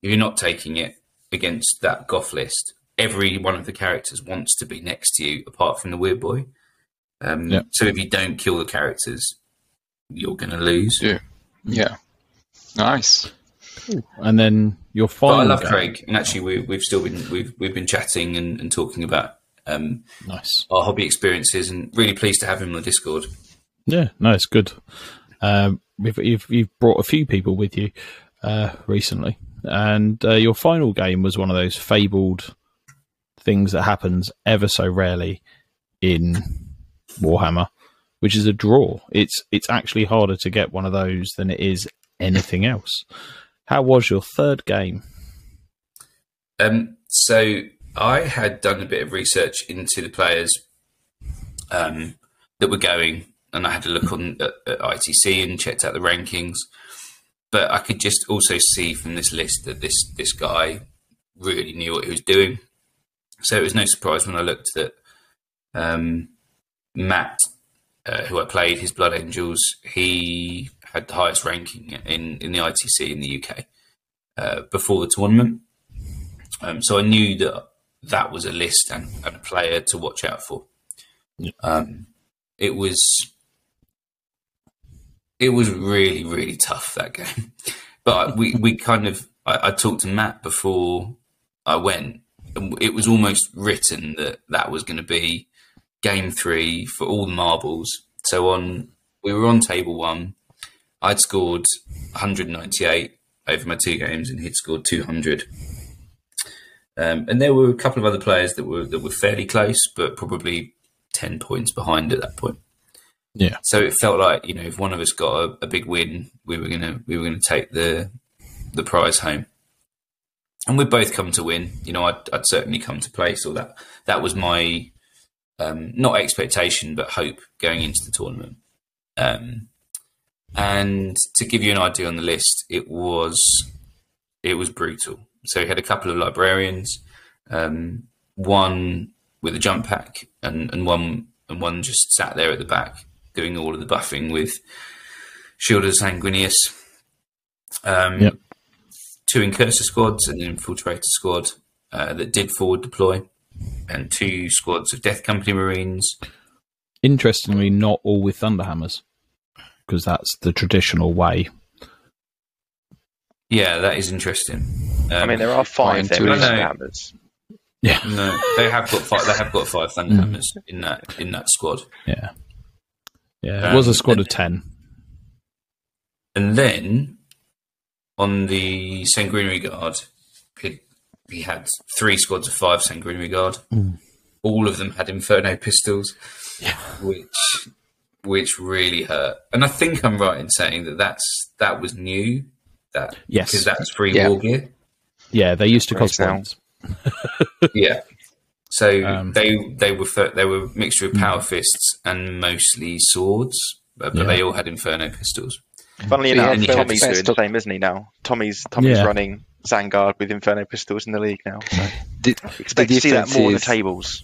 If you're not taking it against that Goff list, every one of the characters wants to be next to you apart from the Weird Boy. Um, yeah. So if you don't kill the characters, you're going to lose. Yeah. yeah. Nice. Ooh. And then your final. But I love game. Craig, and actually we, we've still been we've we've been chatting and, and talking about um, nice our hobby experiences, and really pleased to have him on the Discord. Yeah, no, it's good. Um, we've, you've you've brought a few people with you uh, recently, and uh, your final game was one of those fabled things that happens ever so rarely in Warhammer, which is a draw. It's it's actually harder to get one of those than it is anything else. How was your third game? Um, so I had done a bit of research into the players um, that were going, and I had a look on at, at I T C and checked out the rankings. But I could just also see from this list that this this guy really knew what he was doing. So it was no surprise when I looked at um, Matt, uh, who I played, his Blood Angels, he had the highest ranking in, in the I T C in the U K uh, before the tournament. Um, so I knew that that was a list and, and a player to watch out for. Yeah. Um, it was it was really, really tough, that game. But we, we kind of, I, I talked to Matt before I went, and it was almost written that that was going to be game three for all the marbles. So on, we were on table one. I'd scored one hundred ninety-eight over my two games, and he'd scored two hundred. Um, and there were a couple of other players that were that were fairly close, but probably ten points behind at that point. Yeah. So it felt like, you know, if one of us got a, a big win, we were gonna we were gonna take the the prize home. And we'd both come to win. You know, I'd, I'd certainly come to place, or that that was my. Um, not expectation, but hope going into the tournament. Um, and to give you an idea on the list, it was it was brutal. So he had a couple of librarians, um, one with a jump pack, and, and one and one just sat there at the back doing all of the buffing with Shield of Sanguinius. Um, yep. Two incursor squads and an infiltrator squad uh, that did forward deploy, and two squads of Death Company Marines. Interestingly, not all with Thunderhammers, because that's the traditional way. Yeah, that is interesting. Um, I mean, there are five there with Thunderhammers. Yeah, no, they have got five. They have got five Thunderhammers mm. in that in that squad. Yeah, yeah, um, it was a squad and, of ten. And then on the Sanguinary Guard, he had three squads of five Sanguinary Guard. Mm. All of them had Inferno pistols, yeah. which which really hurt. And I think I'm right in saying that that's that was new. That yes, because that's free yeah. war gear. Yeah, they used to cost points. yeah, so um, they they were they were a mixture of power fists and mostly swords, but, but yeah. they all had Inferno pistols. Funnily enough, yeah, Tommy's doing the same, isn't he? Now Tommy's Tommy's yeah. running Zanguard with Inferno pistols in the league now. So the, expect the to see that more on the tables.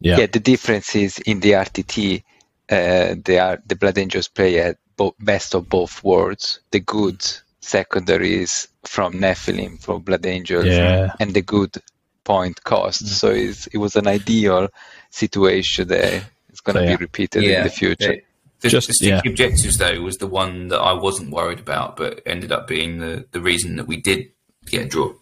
Yeah. yeah, the difference is in the R T T. Uh, they are the Blood Angels play at bo best of both worlds. The good secondaries from Nephilim, from Blood Angels, yeah. and the good point cost. Mm. So it's, it was an ideal situation there. It's going to so, be yeah. repeated yeah. in the future. Yeah. The, Just, the sticky yeah. objectives, though, was the one that I wasn't worried about, but ended up being the, the reason that we did get a draw.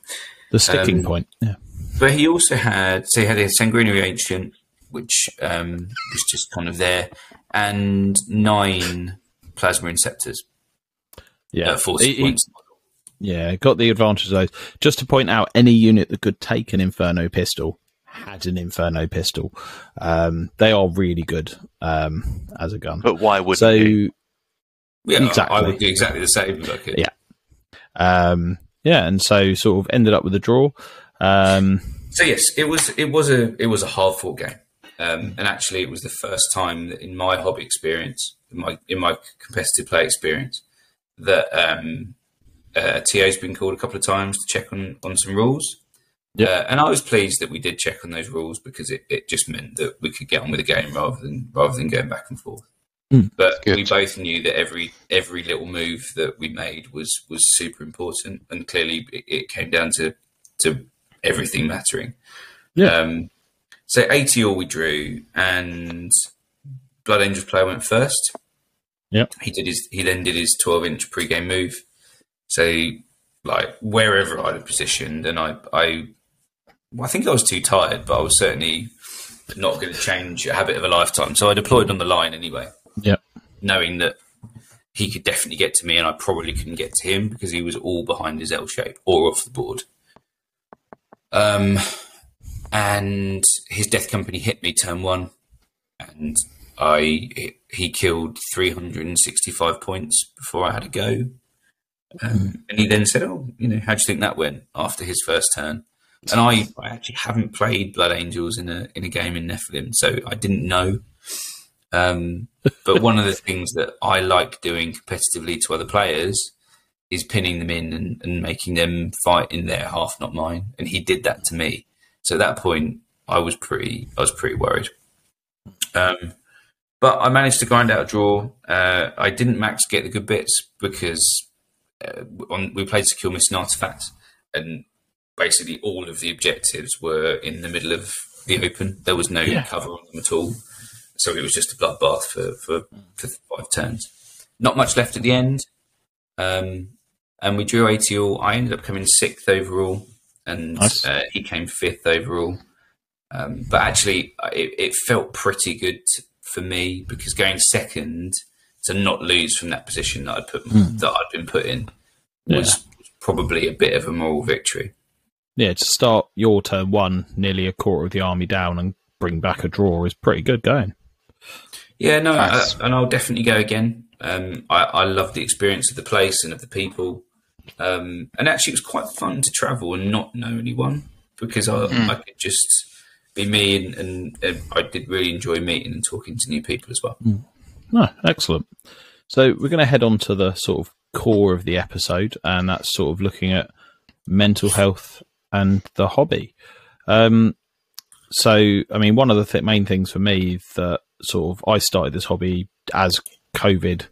The sticking um, point. Yeah. But he also had, so he had a Sanguinary Ancient, which um, was just kind of there, and nine Plasma Inceptors. Yeah, uh, force he, points. He, yeah, got the advantage of those. Just to point out, any unit that could take an Inferno pistol had an Inferno pistol. Um, they are really good um, as a gun. But why would so? You? Yeah, exactly. I would do exactly the same. Like it. Yeah, um, yeah, and so sort of ended up with a draw. Um, so yes, it was it was a it was a hard fought game, um, and actually it was the first time that in my hobby experience, in my in my competitive play experience. That um, uh, T O's been called a couple of times to check on, on some rules. Yeah. Uh, and I was pleased that we did check on those rules because it, it just meant that we could get on with the game rather than rather than going back and forth. Mm, but we both knew that every every little move that we made was, was super important, and clearly it, it came down to, to everything mattering. Yeah. Um, so eighty all we drew, and Blood Angels player went first. Yeah, he did his. He then did his twelve-inch pre-game move. So, like wherever I had positioned, and I, I, well, I think I was too tired, but I was certainly not going to change a habit of a lifetime. So I deployed on the line anyway. Yeah, knowing that he could definitely get to me, and I probably couldn't get to him because he was all behind his L shape or off the board. Um, and his Death Company hit me turn one, and. I he killed three hundred sixty-five points before I had a go, um, and he then said, "Oh, you know, how do you think that went after his first turn?" And I, I actually haven't played Blood Angels in a in a game in Nephilim, so I didn't know. Um, but one of the things that I like doing competitively to other players is pinning them in and, and making them fight in their half, not mine. And he did that to me. So at that point, I was pretty I was pretty worried. Um, But I managed to grind out a draw. Uh, I didn't max get the good bits because uh, on, we played Secure Missing Artifacts, and basically all of the objectives were in the middle of the open. There was no yeah. cover on them at all. So it was just a bloodbath for, for, for five turns. Not much left at the end. Um, and we drew eighty all. I ended up coming sixth overall, and nice. uh, he came fifth overall. Um, but actually, it, it felt pretty good to, for me, because going second to not lose from that position that I'd put mm. that I'd been put in was yeah. probably a bit of a moral victory. Yeah, to start your turn one nearly a quarter of the army down and bring back a draw is pretty good going. Yeah, no, I, and I'll definitely go again. Um, I, I love the experience of the place and of the people, um, and actually it was quite fun to travel and not know anyone because I, mm. I could just. Be me, and, and, and I did really enjoy meeting and talking to new people as well. Mm. No, excellent. So we're going to head on to the sort of core of the episode, and that's sort of looking at mental health, and the hobby. Um, so, I mean, one of the th- main things for me that sort of I started this hobby as COVID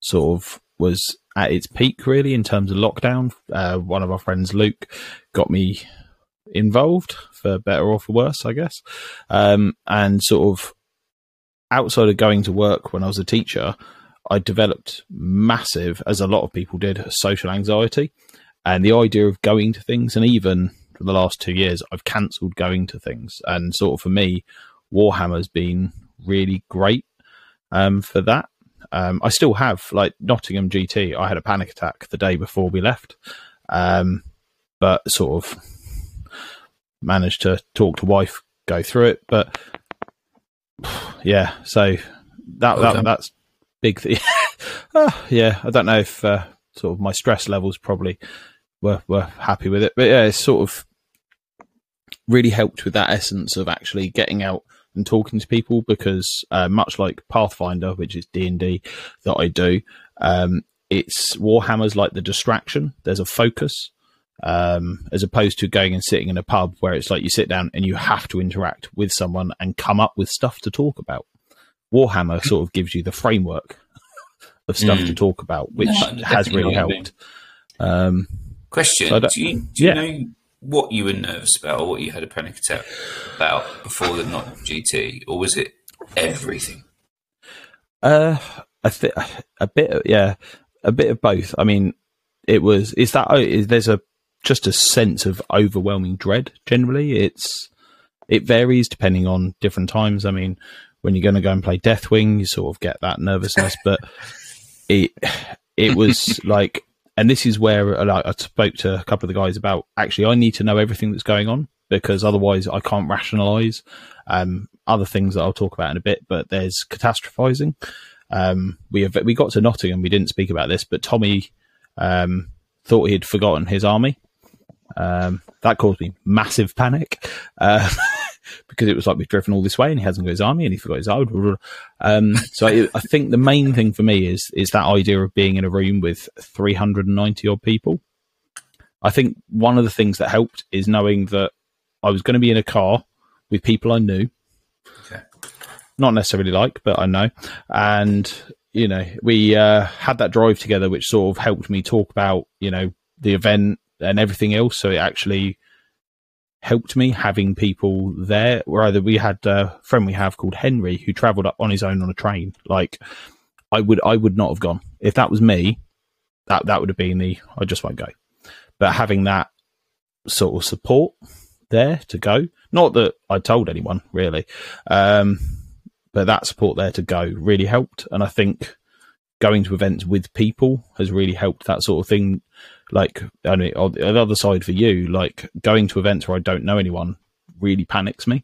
sort of was at its peak, really, in terms of lockdown. Uh, one of our friends, Luke, got me involved, for better or for worse, I guess. Um, and sort of outside of going to work when I was a teacher, I developed massive, as a lot of people did, social anxiety. And the idea of going to things, and even for the last two years, I've cancelled going to things. And sort of for me, Warhammer's been really great um, for that. Um, I still have, like, Nottingham G T, I had a panic attack the day before we left, um, but sort of managed to talk to wife, go through it. But yeah, so that, well that that's big thing. oh, yeah, I don't know if uh, sort of my stress levels probably were, were happy with it. But yeah, it's sort of really helped with that essence of actually getting out and talking to people, because uh, much like Pathfinder, which is D and D that I do, um, it's Warhammer's like the distraction. There's a focus, um, as opposed to going and sitting in a pub where it's like you sit down and you have to interact with someone and come up with stuff to talk about. Warhammer sort of gives you the framework of stuff mm. to talk about, which no, has really helped. Um, Question, so do you, do you yeah. know what you were nervous about, or what you had a panic attack about before the not G T, or was it everything? Uh, a, th- a bit, of, yeah, a bit of both. I mean, it was, it's that, is, there's a, just a sense of overwhelming dread generally. It's, it varies depending on different times. I mean, when you're going to go and play Deathwing, you sort of get that nervousness, but it, it was like, and this is where, like, I spoke to a couple of the guys about, actually, I need to know everything that's going on, because otherwise I can't rationalise um, other things that I'll talk about in a bit. But there's catastrophising. Um, we have, we got to Nottingham. We didn't speak about this, but Tommy um, thought he'd forgotten his army. Um, that caused me massive panic uh, because it was like, we've driven all this way and he hasn't got his army and he forgot his army. Um, so I, I think the main thing for me is is that idea of being in a room with three hundred ninety odd people. I think one of the things that helped is knowing that I was going to be in a car with people I knew, okay. Not necessarily like, but I know. And, you know, we uh, had that drive together, which sort of helped me talk about, you know, the event and everything else. So it actually helped me having people there. Or either we had a friend we have called Henry who travelled up on his own on a train. Like, I would, I would not have gone if that was me. That that would have been the I just won't go. But having that sort of support there to go, not that I told anyone really, um, but that support there to go really helped. And I think going to events with people has really helped that sort of thing. Like, I mean, on the other side for you, like going to events where I don't know anyone really panics me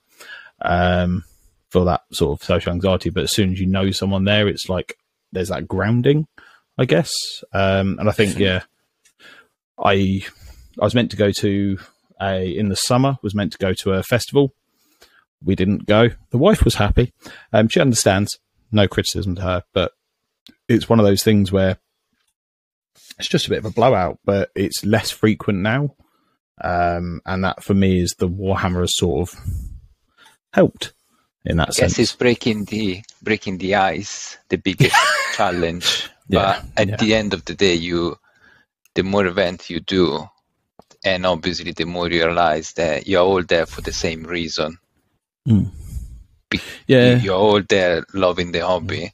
um, for that sort of social anxiety. But as soon as you know someone there, it's like there's that grounding, I guess. Um, and I think, yeah, I I was meant to go to a, in the summer, was meant to go to a festival. We didn't go. The wife was happy. Um, she understands. No criticism to her, but it's one of those things where it's just a bit of a blowout, but it's less frequent now. Um, and that for me is the Warhammer has sort of helped in that I sense. Guess it's breaking the, breaking the ice, the biggest challenge. Yeah, but at yeah. the end of the day, you, the more events you do, and obviously the more you realize that you're all there for the same reason. Mm. Be- yeah. You're all there loving the hobby. Yeah.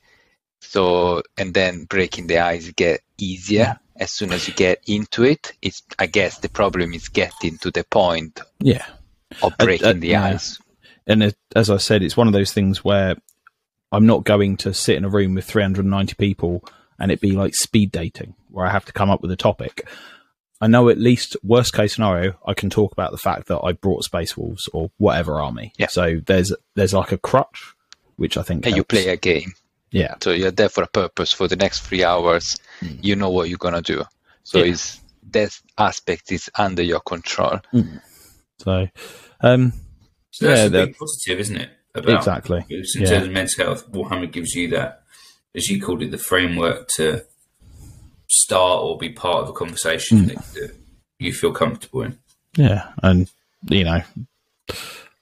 So, and then breaking the ice get easier yeah. as soon as you get into it. It's, I guess the problem is getting to the point yeah. of breaking I, I, the yeah. ice. And it, as I said, it's one of those things where I'm not going to sit in a room with three hundred ninety people and it be like speed dating where I have to come up with a topic. I know at least worst case scenario, I can talk about the fact that I brought Space Wolves or whatever army. Yeah. So there's, there's like a crutch, which I think and helps. You play a game. Yeah. So you're there for a purpose. For the next three hours, mm. you know what you're gonna do. So yeah. it's that aspect is under your control. Mm. So, um, so that's yeah, a big positive, isn't it? About, exactly. In terms yeah. of mental health, Warhammer gives you that, as you called it, the framework to start or be part of a conversation mm. that, that you feel comfortable in. Yeah, and you know, I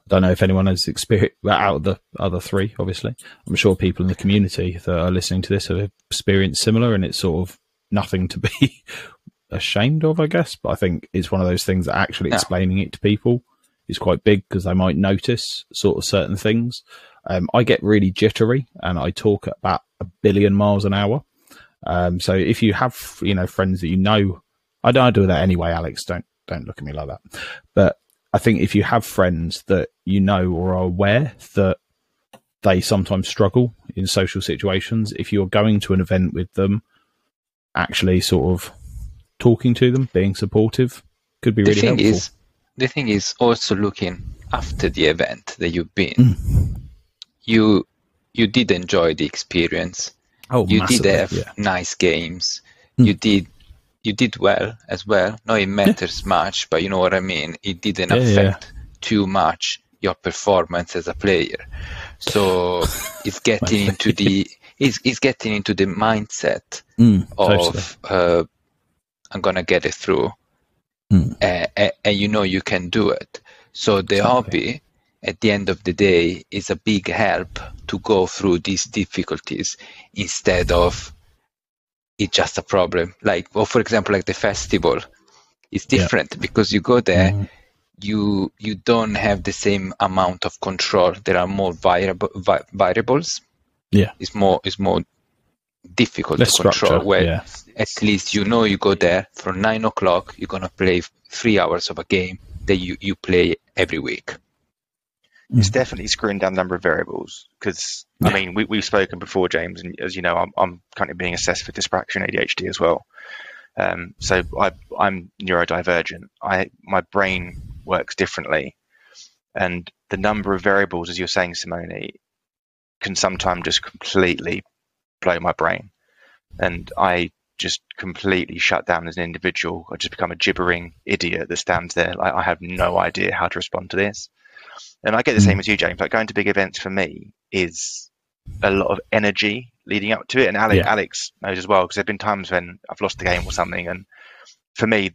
don't know if anyone has experienced out of the other three. Obviously, I'm sure people in the community that are listening to this have experienced similar, and it's sort of nothing to be ashamed of, I guess. But I think it's one of those things that actually explaining it to people is quite big, because they might notice sort of certain things. Um, I get really jittery, and I talk at about a billion miles an hour. Um, so if you have, you know, friends that you know, I don't do that anyway, Alex. Don't don't look at me like that. But I think if you have friends that you know or are aware that they sometimes struggle in social situations, if you're going to an event with them, actually sort of talking to them, being supportive, could be really helpful. Is, the thing is also looking after the event that you've been. Mm. You you did enjoy the experience. Oh, you did have yeah. nice games. Mm. You did you did well as well. No, it matters yeah. much, but you know what I mean. It didn't yeah, affect yeah. too much your performance as a player. So it's getting into the it's it's getting into the mindset mm, of uh, I'm gonna get it through, mm. uh, and, and you know you can do it. So the exactly. hobby, at the end of the day, is a big help to go through these difficulties instead of it's just a problem. Like, well, for example, like the festival is different yeah. because you go there, mm. you you don't have the same amount of control. There are more variable vi- variables. Yeah, it's more it's more difficult Less to control. Structure, where yeah. at least you know you go there from nine o'clock. You're gonna play three hours of a game that you you play every week. It's definitely screwing down the number of variables because, I mean, we, we've spoken before, James, and as you know, I'm, I'm currently being assessed for distraction A D H D as well. Um, so I, I'm neurodivergent. I my brain works differently. And the number of variables, as you're saying, Simone, can sometimes just completely blow my brain. And I just completely shut down as an individual. I just become a gibbering idiot that stands there. Like, I have no idea how to respond to this. And I get the same as you, James. Like, going to big events for me is a lot of energy leading up to it. And Alex, yeah. Alex knows as well, because there have been times when I've lost the game or something. And for me,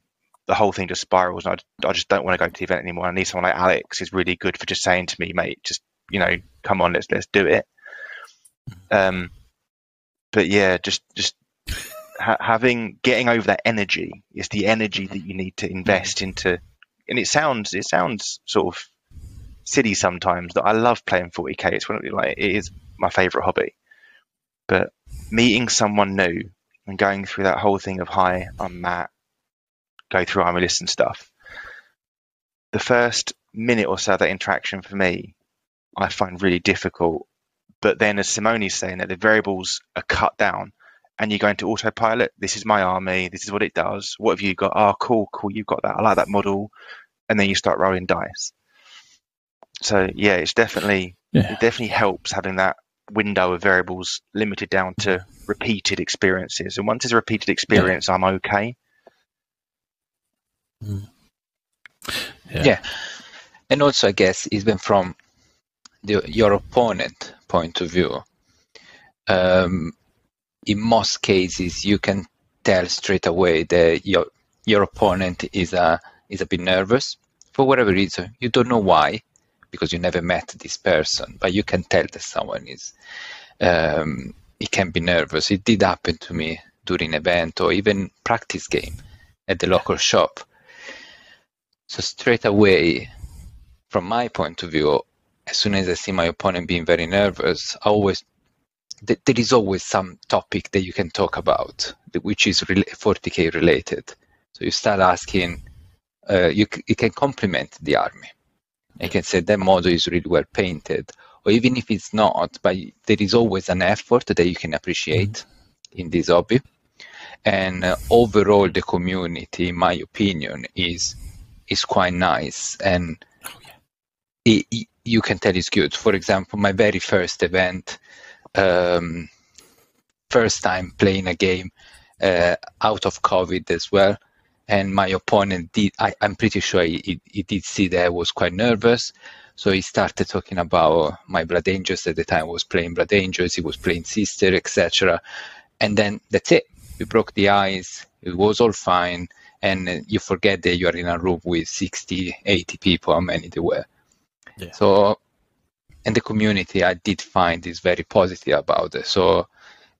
the whole thing just spirals. And I, I just don't want to go to the event anymore. I need someone like Alex who's really good for just saying to me, mate, just, you know, come on, let's let's do it. Um, But yeah, just, just ha- having getting over that energy is the energy that you need to invest into. And it sounds it sounds sort of silly sometimes that I love playing forty K. It's one of the, like it is my favorite hobby. But meeting someone new and going through that whole thing of hi, I'm Matt, go through I'm a list and stuff. The first minute or so of that interaction for me, I find really difficult. But then, as Simone's saying, that the variables are cut down, and you go into autopilot. This is my army. This is what it does. What have you got? Oh, cool, cool. You've got that. I like that model. And then you start rolling dice. So yeah, it's definitely yeah. it definitely helps having that window of variables limited down to repeated experiences. And once it's a repeated experience, yeah. I'm okay. Mm. Yeah. yeah, and also I guess even from the, your opponent point of view, um, in most cases you can tell straight away that your your opponent is a is a bit nervous for whatever reason. You don't know why, because you never met this person, but you can tell that someone is, um, it can be nervous. It did happen to me during event or even practice game at the local shop. So straight away, from my point of view, as soon as I see my opponent being very nervous, I always, th- there is always some topic that you can talk about, which is re- forty K related. So you start asking, uh, you, c- you can compliment the army. I can say that model is really well painted, or even if it's not, but there is always an effort that you can appreciate mm-hmm. in this hobby. And uh, overall, the community, in my opinion, is is quite nice, and oh, yeah. it, it, you can tell it's good. For example, my very first event, um, first time playing a game uh, out of COVID as well. And my opponent did, I, I'm pretty sure he, he, he did see that I was quite nervous. So he started talking about my Blood Angels. At the time I was playing Blood Angels, he was playing Sister, et cetera. And then that's it. We broke the ice. It was all fine. and you forget that you are in a room with sixty, eighty people, how many there were. Yeah. So, and the community I did find is very positive about it. So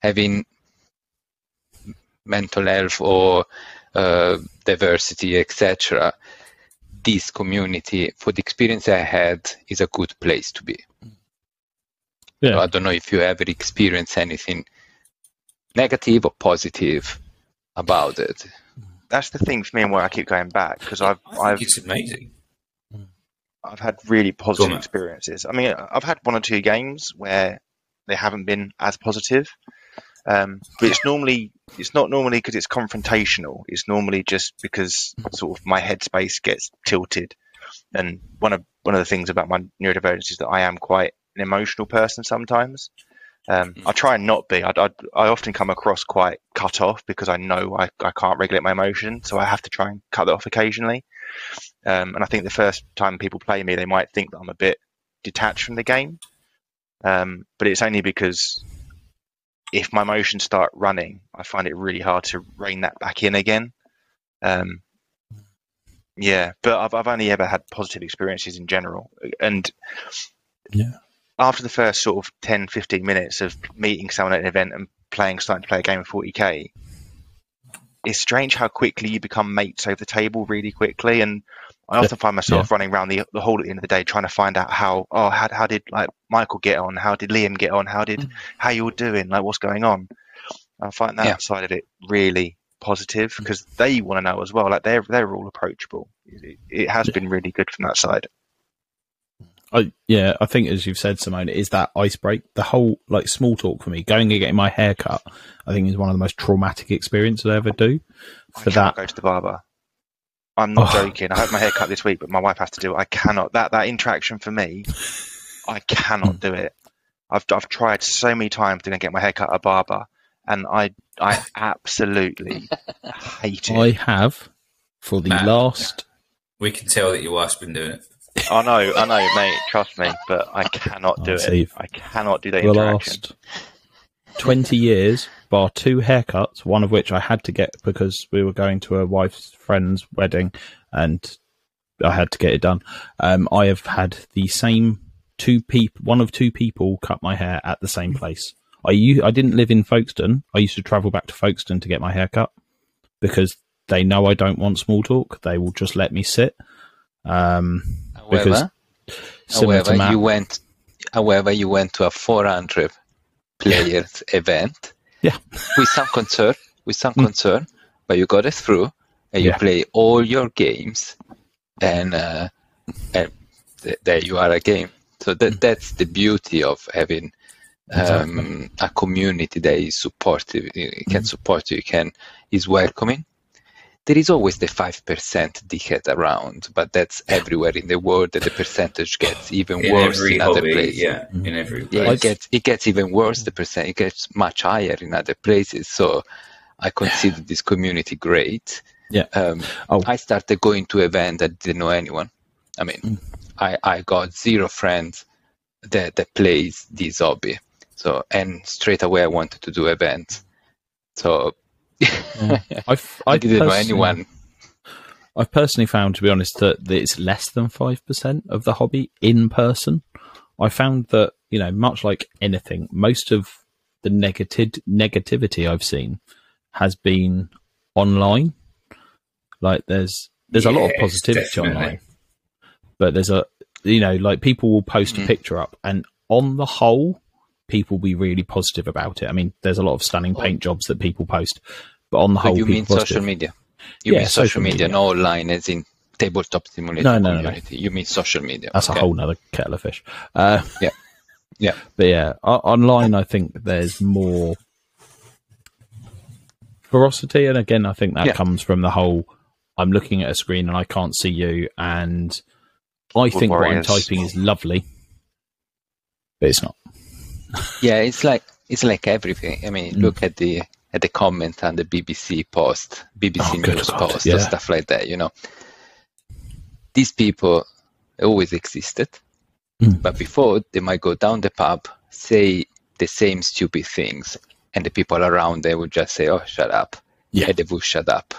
having mental health or uh, diversity, et cetera, this community, for the experience I had, is a good place to be. Yeah. So I don't know if you ever experienced anything negative or positive about it. That's the thing for me and why I keep going back, because I've, I've, it's amazing. I've had really positive experiences. I mean, I've had one or two games where they haven't been as positive, um, but it's normally, it's not normally because it's confrontational. It's normally just because sort of my headspace gets tilted. And one of one of the things about my neurodivergence is that I am quite an emotional person sometimes. Um, I try and not be. I, I, I often come across quite cut off because I know I, I can't regulate my emotion, so I have to try and cut that off occasionally. Um, and I think the first time people play me, they might think that I'm a bit detached from the game. Um, but it's only because if my emotions start running, I find it really hard to rein that back in again. Um, yeah, but I've, I've only ever had positive experiences in general. And yeah. After the first sort of ten, fifteen minutes of meeting someone at an event and playing, starting to play a game of forty K, it's strange how quickly you become mates over the table really quickly. And I often find myself yeah. running around the, the hall at the end of the day trying to find out how, oh, how, how did like Michael get on? How did Liam get on? How did, mm. how you all doing? Like, what's going on? I find that yeah. side of it really positive because mm. they want to know as well. Like they're, they're all approachable. It, it has yeah. been really good from that side. I, yeah, I think as you've said, Simone, it is that ice break. The whole like small talk for me, going and getting my hair cut, I think is one of the most traumatic experiences I ever do. For I that, go to the barber. I'm not oh. joking. I had my hair cut this week, but my wife has to do it. I cannot. That that interaction for me, I cannot do it. I've I've tried so many times to go and get my hair cut at a barber, and I I absolutely hate it. I have for the Matt, last. We can tell that your wife's been doing it. I know, I know, mate. Trust me, but I cannot do oh, it. Steve. I cannot do that. The last twenty years, bar two haircuts, one of which I had to get because we were going to a wife's friend's wedding, and I had to get it done. Um, I have had the same two people, one of two people, cut my hair at the same place. I u- I didn't live in Folkestone. I used to travel back to Folkestone to get my hair cut because they know I don't want small talk. They will just let me sit. Um. However, however Matt, you went. However, you went to a four hundred players yeah. event. Yeah, with some concern, with some mm. concern, but you got it through, and you yeah. play all your games, and, uh, and th- there you are again. So that that's the beauty of having um, exactly. a community that is supportive, it can mm. support you, it can is welcoming. There is always the five percent dickhead around, but that's everywhere in the world that the percentage gets even in worse every in other hobby, places. Yeah, mm-hmm. in every place. Yeah, it gets, it gets even worse, the percent. It gets much higher in other places. So I consider this community great. Yeah. Um, oh. I started going to events that didn't know anyone. I mean, mm. I, I got zero friends that, that plays this hobby. So, and straight away I wanted to do events. So... yeah. I've, I, I didn't know anyone. I've personally found, to be honest, that, that it's less than five percent of the hobby in person. I found that, you know, much like anything, most of the negative, negativity I've seen has been online. Like there's there's yeah, a lot of positivity online. But there's a, you know, like people will post mm-hmm. a picture up and on the whole, people be really positive about it. I mean, there's a lot of stunning paint jobs that people post. But on the whole, you mean social media? You yeah, mean social, social media, media, not online, as in tabletop simulator no, no, community. No, no. You mean social media. That's okay. A whole nother kettle of fish. Uh, yeah. Yeah. But yeah, uh, online, I think there's more ferocity. And again, I think that yeah. comes from the whole, I'm looking at a screen and I can't see you. And I think what I'm typing is lovely, but it's not. Yeah, it's like it's like everything. I mean, mm. look at the at the comment on the B B C post, B B C oh, News post, yeah. or stuff like that. You know, these people always existed, mm. but before they might go down the pub, say the same stupid things, and the people around they would just say, "Oh, shut up," yeah, and they would shut up.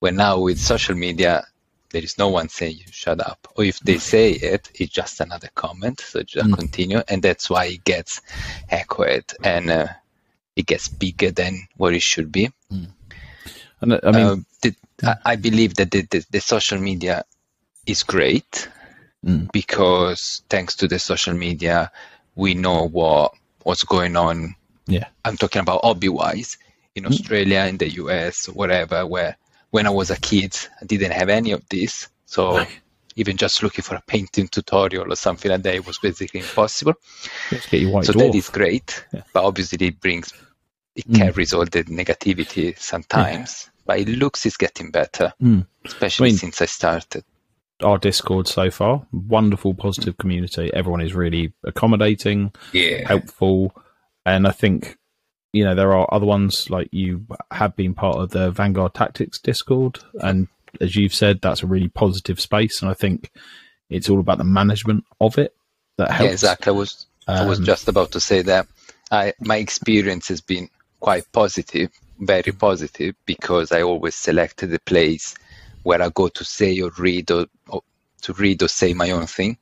When now with social media, there is no one saying shut up. Or if they say it, it's just another comment. So just mm. continue. And that's why it gets echoed and uh, it gets bigger than what it should be. Mm. And I mean, uh, the, I, I believe that the, the, the social media is great mm. because thanks to the social media, we know what what's going on. Yeah, I'm talking about hobby-wise in Australia, mm. in the U S, whatever, where when I was a kid, I didn't have any of this. So right. even just looking for a painting tutorial or something like that was basically impossible. Get your white so dwarf. That is great. Yeah. But obviously it brings, it mm. carries all the negativity sometimes. Yeah. But it looks it's getting better, mm. especially I mean, since I started. Our Discord so far, wonderful, positive community. Everyone is really accommodating, yeah. helpful. And I think, you know, there are other ones like you have been part of the Vanguard Tactics Discord. And as you've said, that's a really positive space. And I think it's all about the management of it that helps. Yeah, exactly. I was, um, I was just about to say that I, my experience has been quite positive, very positive, because I always selected the place where I go to say or read or, or to read or say my own thing.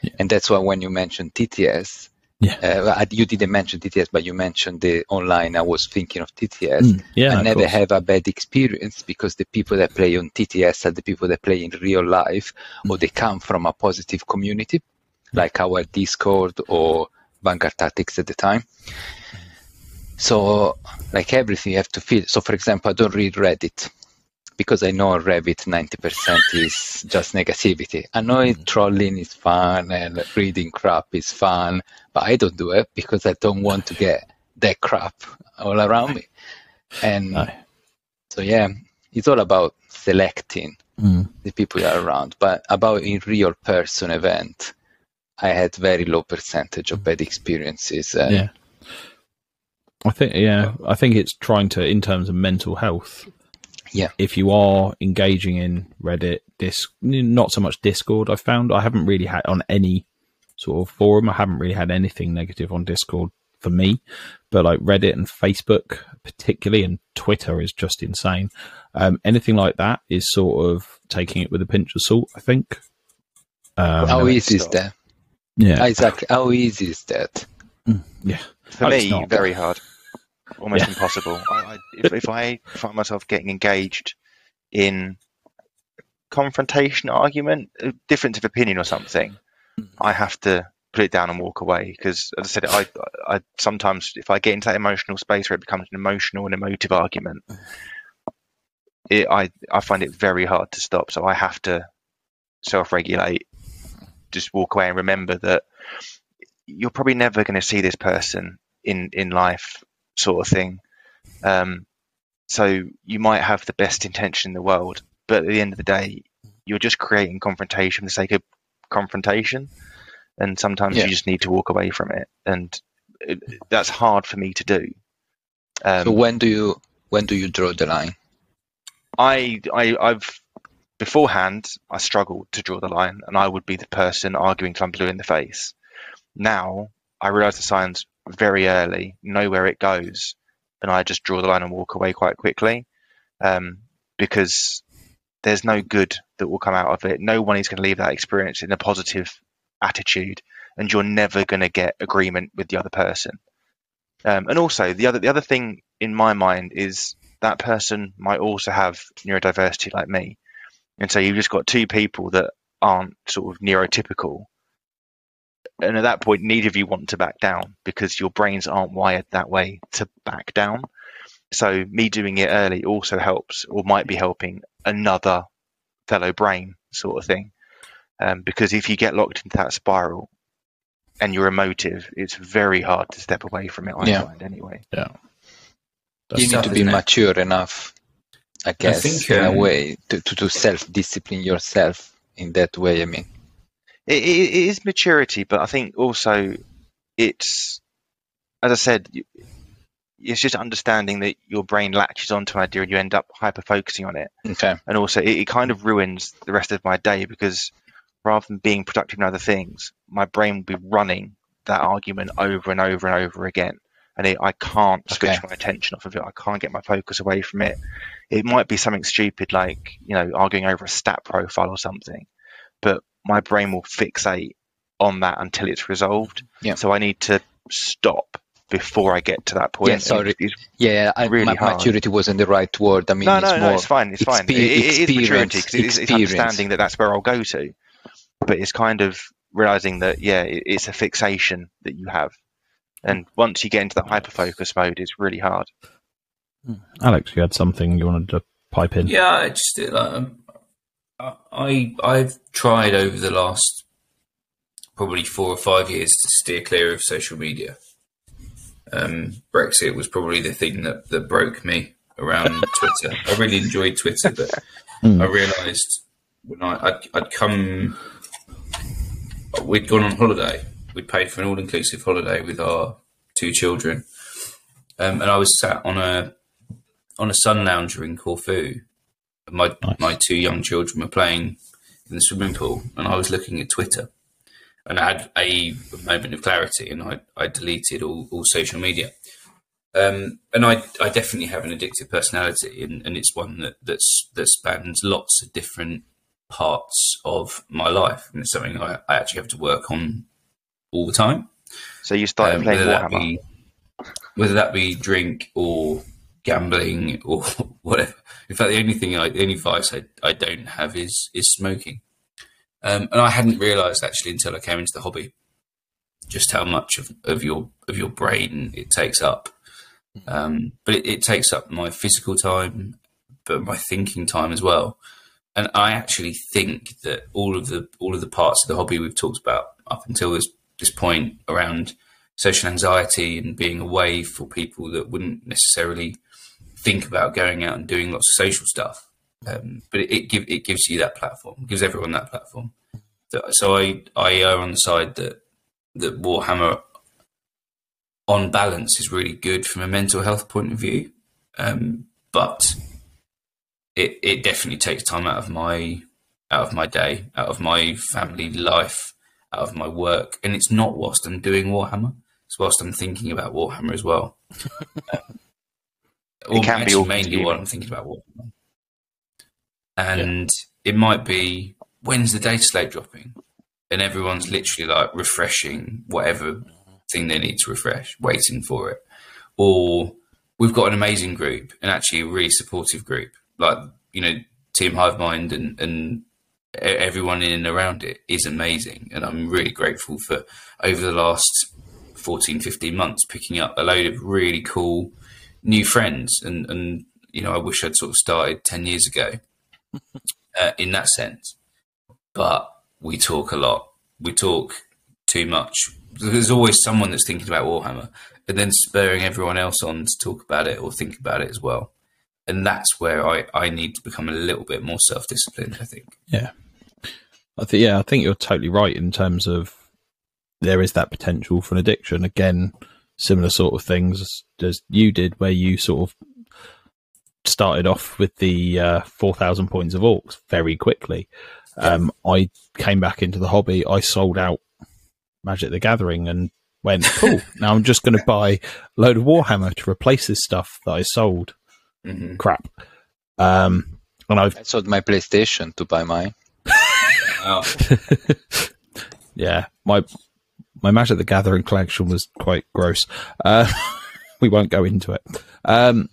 Yeah. And that's why when you mentioned T T S, yeah. Uh, you didn't mention T T S, but you mentioned the online. I was thinking of T T S. Mm, yeah, I never have a bad experience because the people that play on T T S are the people that play in real life, mm. or they come from a positive community, mm. like our Discord or Vanguard Tactics at the time. So, like everything, you have to feel. So, for example, I don't read Reddit because I know Reddit ninety percent is just negativity. I know mm. trolling is fun and reading crap is fun, but I don't do it because I don't want to get that crap all around me. And no. so, yeah, it's all about selecting mm. the people you're around. But about in real person event, I had very low percentage of bad experiences. And yeah. I think, yeah, I think it's trying to, in terms of mental health, yeah. If you are engaging in Reddit, disc, not so much Discord, I've found. I haven't really had on any sort of forum. I haven't really had anything negative on Discord for me. But like Reddit and Facebook particularly, and Twitter is just insane. Um, anything like that is sort of taking it with a pinch of salt, I think. Um, How easy is that? Yeah. Isaac, how easy is that? Mm, yeah. For oh, me, very hard. Almost yeah. impossible. I, I, if, if I find myself getting engaged in confrontation, argument, a difference of opinion or something, I have to put it down and walk away. Because as I said, I, I sometimes, if I get into that emotional space where it becomes an emotional and emotive argument, it, I, I find it very hard to stop. So I have to self-regulate, just walk away and remember that you're probably never going to see this person in, in life. Sort of thing. Um, so you might have the best intention in the world, but at the end of the day, you're just creating confrontation for the sake of confrontation. And sometimes yeah. you just need to walk away from it. And it, that's hard for me to do. Um, so when do you, when do you draw the line? I, I, I've beforehand, I struggled to draw the line and I would be the person arguing till I'm blue in the face. Now I realize the signs very early, know where it goes, and I just draw the line and walk away quite quickly, um, because there's no good that will come out of it. No one is going to leave that experience in a positive attitude, and you're never going to get agreement with the other person. Um, and also, the other the other thing in my mind is that person might also have neurodiversity like me, and so you've just got two people that aren't sort of neurotypical. And at that point, neither of you want to back down because your brains aren't wired that way to back down. So me doing it early also helps, or might be helping another fellow brain sort of thing. Um, because if you get locked into that spiral and you're emotive, it's very hard to step away from it, I yeah. find, anyway. Yeah. That's you need tough, to be mature it? enough, I guess, I think, um, in a way, to, to, to self-discipline yourself in that way, I mean. It, it, it is maturity, but I think also it's, as I said, it's just understanding that your brain latches onto an idea and you end up hyper-focusing on it. Okay. And also it, it kind of ruins the rest of my day because rather than being productive in other things, my brain will be running that argument over and over and over again. and it, I can't switch okay. my attention off of it. I can't get my focus away from it. It might be something stupid like, you know, arguing over a stat profile or something, but my brain will fixate on that until it's resolved. Yeah. So I need to stop before I get to that point. Yeah, sorry. It's, it's yeah, I, really my hard. Maturity wasn't the right word. I mean, no, it's no, more no, it's fine. It's fine. It, it is maturity because it is, it's understanding that that's where I'll go to, but it's kind of realizing that, yeah, it, it's a fixation that you have. And once you get into that hyperfocus mode, it's really hard. Alex, you had something you wanted to pipe in? Yeah, I just, um, I, I've tried over the last probably four or five years to steer clear of social media. Um, Brexit was probably the thing that, that broke me around Twitter. I really enjoyed Twitter, but mm. I realised when I, I'd, I'd come, we'd gone on holiday. We'd paid for an all-inclusive holiday with our two children. Um, and I was sat on a on a sun lounger in Corfu. My nice. my two young children were playing in the swimming pool, and I was looking at Twitter. And I had a moment of clarity, and I, I deleted all, all social media. Um, and I, I definitely have an addictive personality, and, and it's one that that's, that spans lots of different parts of my life. And it's something I, I actually have to work on all the time. So you started um, playing Warhammer? Whether that be drink or gambling or whatever. In fact, the only thing, I, the only vice I, I don't have is is smoking. Um, and I hadn't realised actually until I came into the hobby just how much of, of your of your brain it takes up. Um, but it, it takes up my physical time, but my thinking time as well. And I actually think that all of the all of the parts of the hobby we've talked about up until this this point around social anxiety and being away for people that wouldn't necessarily think about going out and doing lots of social stuff. Um, but it, it, give, it gives you that platform, gives everyone that platform. So I, I err on the side that, that Warhammer, on balance, is really good from a mental health point of view. Um, but it, it definitely takes time out of my out of my day, out of my family life, out of my work. And it's not whilst I'm doing Warhammer. It's whilst I'm thinking about Warhammer as well. um, or it can be mainly while I'm thinking about Warhammer. And yeah. It might be, when's the data slate dropping? And everyone's literally like refreshing whatever thing they need to refresh, waiting for it. Or we've got an amazing group and actually a really supportive group. Like, you know, Team Hive Mind and, and everyone in and around it is amazing. And I'm really grateful for over the last fourteen, fifteen months, picking up a load of really cool new friends. And, and you know, I wish I'd sort of started ten years ago. Uh, in that sense, but we talk a lot. We talk too much. There's always someone that's thinking about Warhammer and then spurring everyone else on to talk about it or think about it as well. And that's where I, I need to become a little bit more self-disciplined, I think. Yeah. I think, yeah, I think you're totally right in terms of there is that potential for an addiction. Again, similar sort of things as you did where you sort of started off with the uh, four thousand points of orcs very quickly. Um, I came back into the hobby. I sold out Magic the Gathering and went, cool, now I'm just going to buy a load of Warhammer to replace this stuff that I sold. Mm-hmm. Crap. Um, and I've... I sold my PlayStation to buy mine. Oh. Yeah, my, my Magic the Gathering collection was quite gross. Uh, we won't go into it. Um,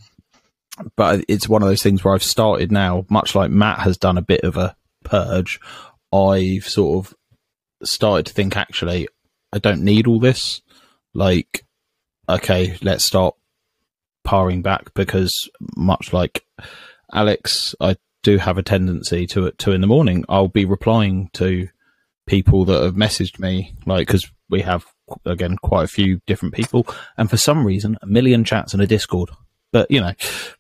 But it's one of those things where I've started now, much like Matt has done a bit of a purge, I've sort of started to think, actually, I don't need all this. Like, okay, let's start paring back because much like Alex, I do have a tendency to at two in the morning, I'll be replying to people that have messaged me, like, because we have, again, quite a few different people. And for some reason, a million chats and a Discord. But, you know,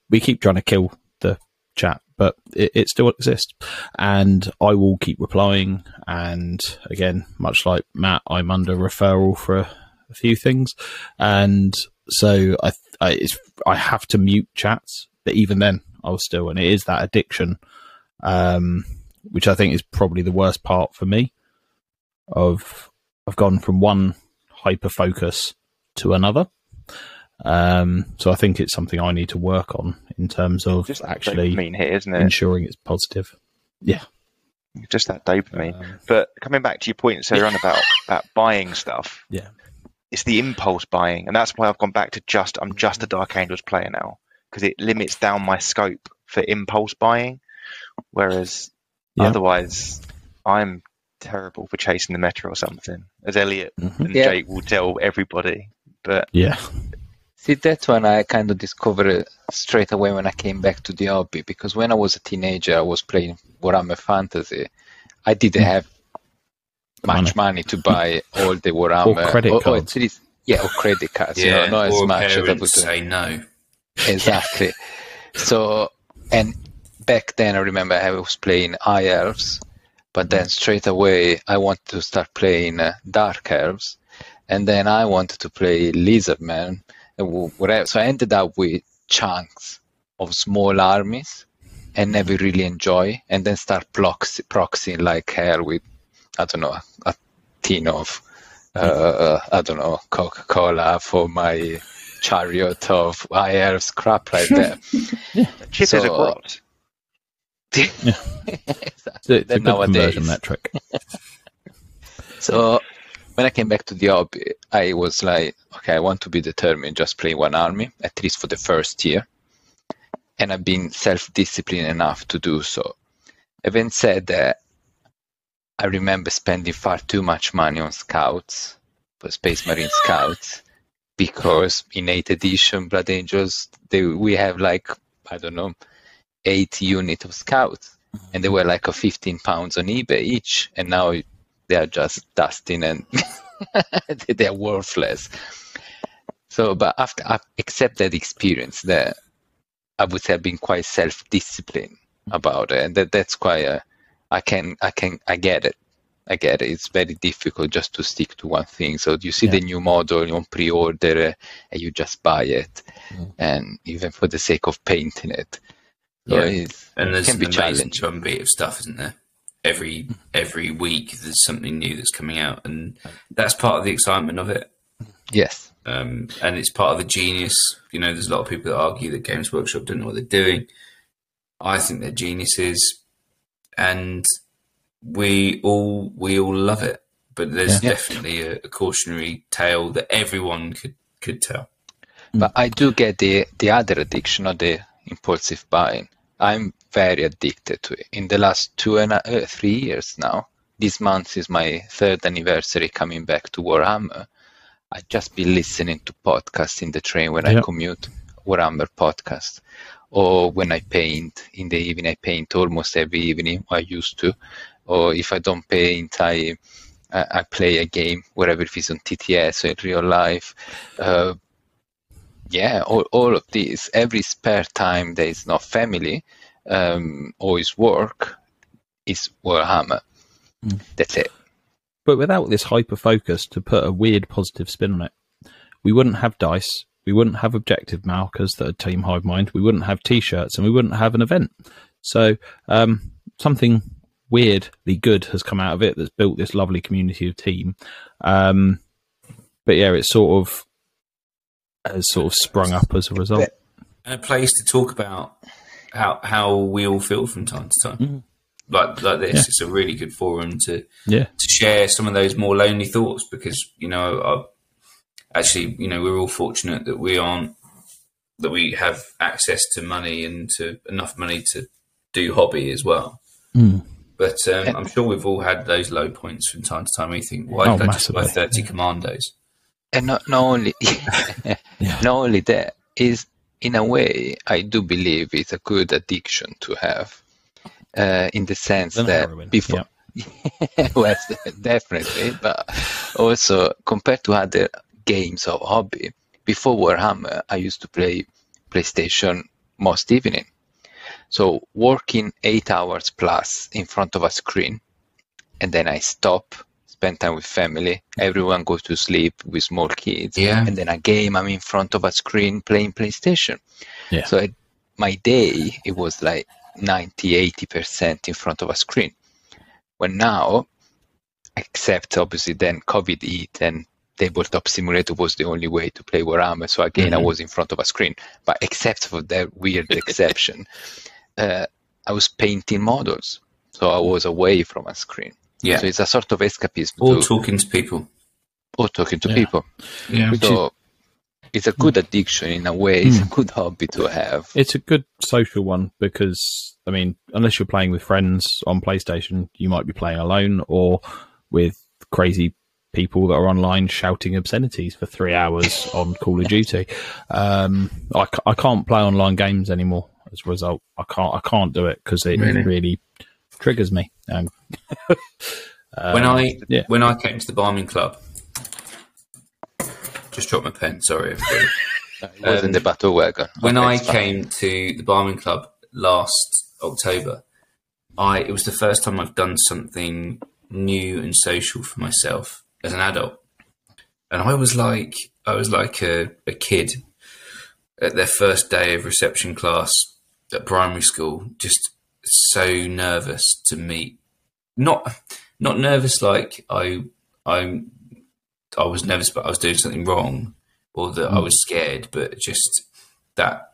we keep trying to kill the chat, but it, it still exists. And I will keep replying. And again, much like Matt, I'm under referral for a, a few things. And so I I, it's, I have to mute chats, but even then I'll still. And it is that addiction, um, which I think is probably the worst part for me. Of I've gone from one hyper-focus to another. Um, so I think it's something I need to work on in terms of just actually dopamine hit, isn't it? Ensuring it's positive. Yeah. Just that dopamine. Um, but coming back to your point, so on about, about buying stuff. Yeah. It's the impulse buying. And that's why I've gone back to just, I'm just a Dark Angels player now, because it limits down my scope for impulse buying. Whereas yeah. otherwise I'm terrible for chasing the meta or something, as Elliot mm-hmm. and yeah. Jake will tell everybody. But yeah. See, that one I kind of discovered straight away when I came back to the hobby, because when I was a teenager, I was playing Warhammer Fantasy. I didn't have much money to buy all the Warhammer. Or credit or, cards. Or, yeah, or credit cards. Yeah, you know, not or as much as I would say no. Exactly. So, and back then I remember I was playing High Elves, but then straight away I wanted to start playing uh, Dark Elves, and then I wanted to play Lizardmen. Whatever. So I ended up with chunks of small armies and never really enjoy, and then start proxy, proxying like hell with, I don't know, a tin of, uh, I don't know, Coca-Cola for my chariot of I R's crap like that. yeah. Cheap so, as a grot. Exactly. It's a good conversion, that trick. So... when I came back to the hobby, I was like, okay, I want to be determined, just play one army, at least for the first year. And I've been self-disciplined enough to do so. Having said that, I remember spending far too much money on scouts, for Space Marine scouts, because in eighth edition, Blood Angels, they, we have like, I don't know, eight units of scouts. And they were like a fifteen pounds on eBay each. And now... they are just dusting and they are worthless. So, but after I accept that experience, that I would say I've been quite self-disciplined about it, and that that's quite. A, I can, I can, I get it. I get it. It's very difficult just to stick to one thing. So you see yeah. the new model on pre-order, and you just buy it, mm. and even for the sake of painting it. So yeah, it's, and there's it can be an amazing drum beat of stuff, isn't there? Every every week there's something new that's coming out, and that's part of the excitement of it. Yes. Um, and it's part of the genius. You know, there's a lot of people that argue that Games Workshop don't know what they're doing. I think they're geniuses, and we all we all love it. But there's yeah. definitely a, a cautionary tale that everyone could, could tell. But I do get the, the other addiction of the impulsive buying. I'm very addicted to it. In the last two and a, uh, three years now, this month is my third anniversary coming back to Warhammer. I just be listening to podcasts in the train when yeah. I commute, Warhammer podcast, or when I paint in the evening. I paint almost every evening. I used to, or if I don't paint, I I, I play a game, wherever it is, on T T S or in real life. Uh, Yeah, all, all of this. Every spare time there is no family um, or is work is Warhammer. Mm. That's it. But without this hyper-focus to put a weird positive spin on it, we wouldn't have dice, we wouldn't have objective markers that are Team Hive Mind, we wouldn't have T-shirts, and we wouldn't have an event. So um, something weirdly good has come out of it that's built this lovely community of team. Um, but yeah, it's sort of... has sort of sprung up as a result, and a place to talk about how how we all feel from time to time, mm. like like this. Yeah. It's a really good forum to yeah to share some of those more lonely thoughts, because you know, I, actually, you know, we're all fortunate that we aren't that we have access to money and to enough money to do hobby as well. Mm. But um, I'm sure we've all had those low points from time to time. We think, why did I just buy thirty commandos? And not, not only yeah. not only that, is in a way I do believe it's a good addiction to have, uh, in the sense then that heroin. Before yeah. well, definitely, but also compared to other games or hobby, before Warhammer I used to play PlayStation most evening, so working eight hours plus in front of a screen, and then I stop, spend time with family, everyone goes to sleep with small kids, yeah. and then again I'm in front of a screen playing PlayStation. Yeah. So I, my day, it was like ninety, eighty percent in front of a screen. When now, except obviously then COVID hit and tabletop simulator was the only way to play Warhammer. So again, mm-hmm. I was in front of a screen, but except for that weird exception, uh, I was painting models. So I was away from a screen. Yeah. So it's a sort of escapism. Or to, talking to people. Or talking to yeah. people. Yeah. So is, it's a good addiction in a way. It's mm. a good hobby to have. It's a good social one because, I mean, unless you're playing with friends on PlayStation, you might be playing alone or with crazy people that are online shouting obscenities for three hours on Call of Duty. Um, I, I can't play online games anymore as a result. I can't, I can't do it because it really, really triggers me. Um, when I yeah. when I came to the Barming Club, just dropped my pen. Sorry, everybody. It wasn't um, the battle wagon. When I came to the Barming Club last October, I it was the first time I've done something new and social for myself as an adult, and I was like I was like a, a kid at their first day of reception class at primary school, just so nervous to meet. Not, not nervous like I, I, I was nervous, but I was doing something wrong, or that mm. I was scared. But just that,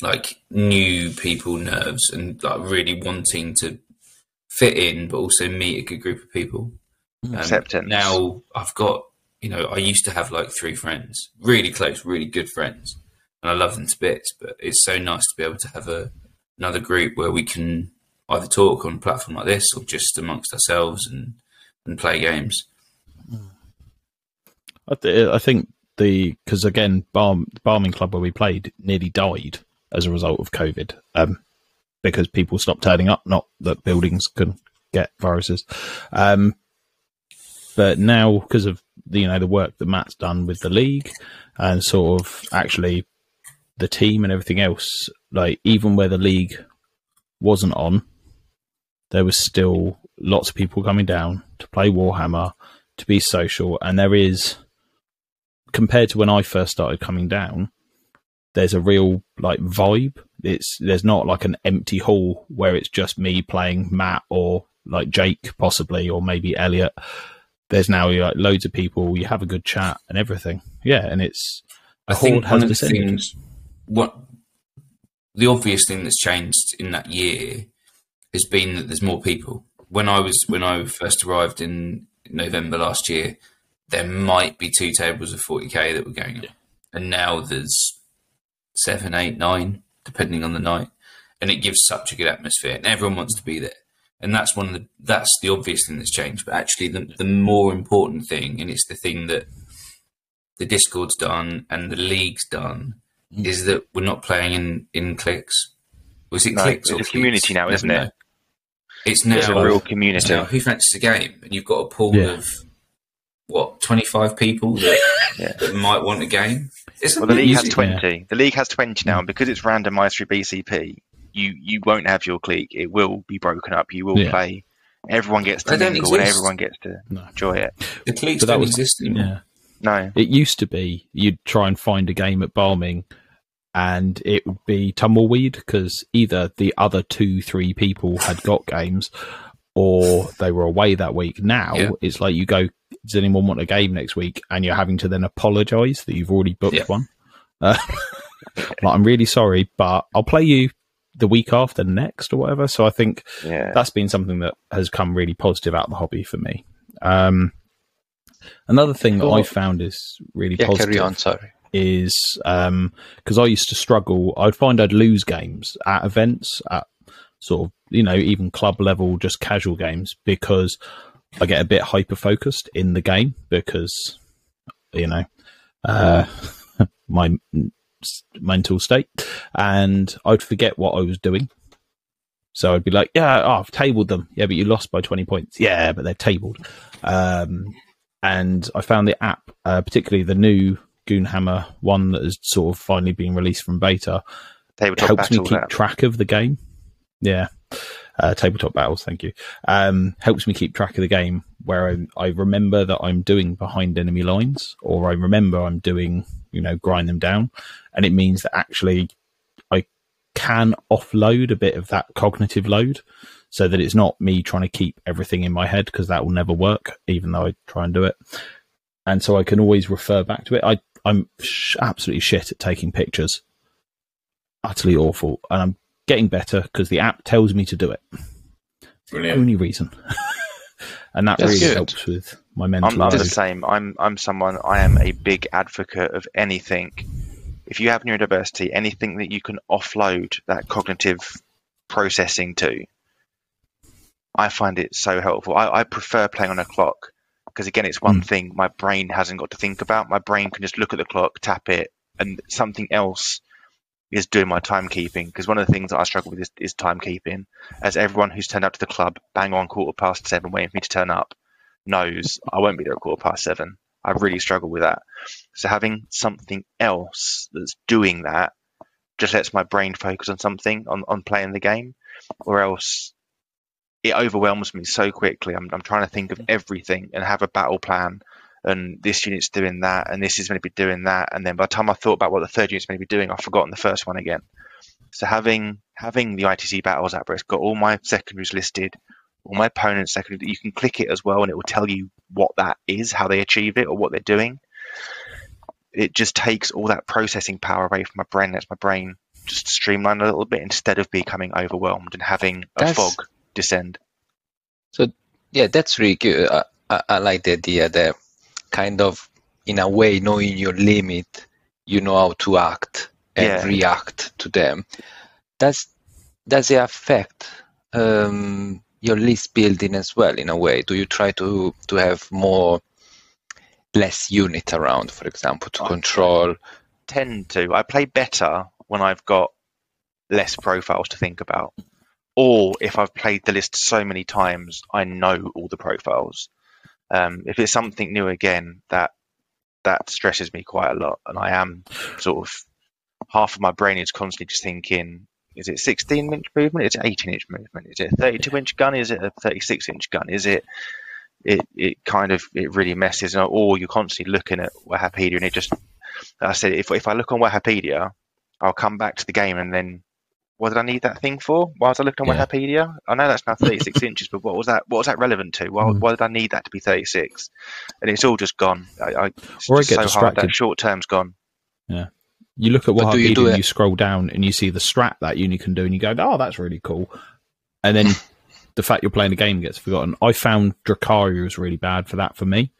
like, new people nerves, and like really wanting to fit in, but also meet a good group of people. Mm, acceptance. Now I've got, you know, I used to have like three friends, really close, really good friends, and I love them to bits. But it's so nice to be able to have a another group where we can either talk on a platform like this or just amongst ourselves and, and play games. I, th- I think the, because again, bar, the Barming Club where we played nearly died as a result of COVID, um, because people stopped turning up, not that buildings couldn't get viruses. Um, but now, because of the, you know, the work that Matt's done with the league and sort of actually the team and everything else, like even where the league wasn't on, there was still lots of people coming down to play Warhammer, to be social. And there is, compared to when I first started coming down, there's a real like vibe. It's, there's not like an empty hall where it's just me playing Matt or like Jake possibly, or maybe Elliot. There's now like loads of people. You have a good chat and everything. Yeah. And it's, I think one of the things, what the obvious thing that's changed in that year has been that there's more people. When I was, when I first arrived in November last year, there might be two tables of forty K that were going on. Yeah. And now there's seven, eight, nine, depending on the night. And it gives such a good atmosphere and everyone wants to be there. And that's one of the, that's the obvious thing that's changed. But actually the, the more important thing, and it's the thing that the Discord's done and the league's done, is that we're not playing in, in clicks. Was it no, clicks or it's a community now, isn't it? Know. It's now it's a real community. Now, who fancies a game? And you've got a pool yeah. of, what, twenty-five people that, yeah. that might want a game? It's well, the league has twenty. Yeah. The league has twenty now, and because it's randomised through B C P, you, you won't have your clique. It will be broken up. You will yeah. play. Everyone gets to mingle and everyone gets to no. enjoy it. The cliques don't was, exist anymore. Yeah. No. It used to be you'd try and find a game at Barming and it would be tumbleweed because either the other two, three people had got games or they were away that week. Now yeah. it's like you go, does anyone want a game next week? And you're having to then apologise that you've already booked yeah. one. Uh, like, I'm really sorry, but I'll play you the week after next or whatever. So I think yeah. that's been something that has come really positive out of the hobby for me. Um, Another thing that oh, I found is really yeah, positive carry on, sorry. is um, because I used to struggle. I'd find I'd lose games at events, at sort of, you know, even club level, just casual games, because I get a bit hyper-focused in the game because, you know, uh, my mental state. And I'd forget what I was doing. So I'd be like, yeah, oh, I've tabled them. Yeah, but you lost by twenty points. Yeah, but they're tabled. Um And I found the app, uh, particularly the new Goonhammer one that has sort of finally been released from beta, tabletop helps me keep app. track of the game. Yeah, uh, tabletop battles, thank you. Um, helps me keep track of the game where I, I remember that I'm doing behind enemy lines, or I remember I'm doing, you know, grind them down. And it means that actually I can offload a bit of that cognitive load, so that it's not me trying to keep everything in my head, because that will never work, even though I try and do it. and so I can always refer back to it. I, I'm sh- absolutely shit at taking pictures. Utterly awful. And I'm getting better because the app tells me to do it. Brilliant. The only reason. And that That's really good. Helps with my mental I'm load. I'm the same. I'm, I'm someone, I am a big advocate of anything. If you have neurodiversity, anything that you can offload that cognitive processing to, I find it so helpful. I, I prefer playing on a clock because, again, it's one mm. thing my brain hasn't got to think about. My brain can just look at the clock, tap it, and something else is doing my timekeeping. Because one of the things that I struggle with is, is timekeeping. As everyone who's turned up to the club, bang on quarter past seven, waiting for me to turn up, knows I won't be there at quarter past seven. I really struggle with that. So having something else that's doing that just lets my brain focus on something, on, on playing the game, or else it overwhelms me so quickly. I'm, I'm trying to think of everything and have a battle plan, and this unit's doing that, and this is going to be doing that, and then by the time I thought about what the third unit's going to be doing, I've forgotten the first one again. So having having the I T C battles app, where it's got all my secondaries listed, all my opponent's secondary, you can click it as well, and it will tell you what that is, how they achieve it, or what they're doing. It just takes all that processing power away from my brain. Lets my brain just streamline a little bit instead of becoming overwhelmed and having a that's, fog descend. So, yeah, that's really good. I, I, I like the idea that kind of, in a way, knowing your limit, you know how to act and yeah. react to them. That's, does it affect um, your list building as well, in a way? Do you try to, to have more... less unit around, for example, to I control? Tend to. I play better when I've got less profiles to think about, or if I've played the list so many times, I know all the profiles. Um, if it's something new again, that that stresses me quite a lot, and I am sort of half of my brain is constantly just thinking: is it sixteen inch movement? Is it eighteen inch movement? Is it a thirty-two inch gun? Is it a thirty-six inch gun? Is it It, it kind of it really messes up, or you're constantly looking at Wikipedia, and it just, I said, if if I look on Wikipedia, I'll come back to the game and then, what did I need that thing for? Why was I looking on yeah. Wikipedia? I know that's now thirty-six inches, but what was that? What was that relevant to? Why, mm. why did I need that to be thirty-six? And it's all just gone. I, I, it's or just I get so distracted. Hard, that short term's gone. Yeah, you look at Wikipedia, you do and you scroll down, and you see the strat that unit can do, and you go, oh, that's really cool, and then. The fact you're playing the game gets forgotten. I found Drukhari was really bad for that for me,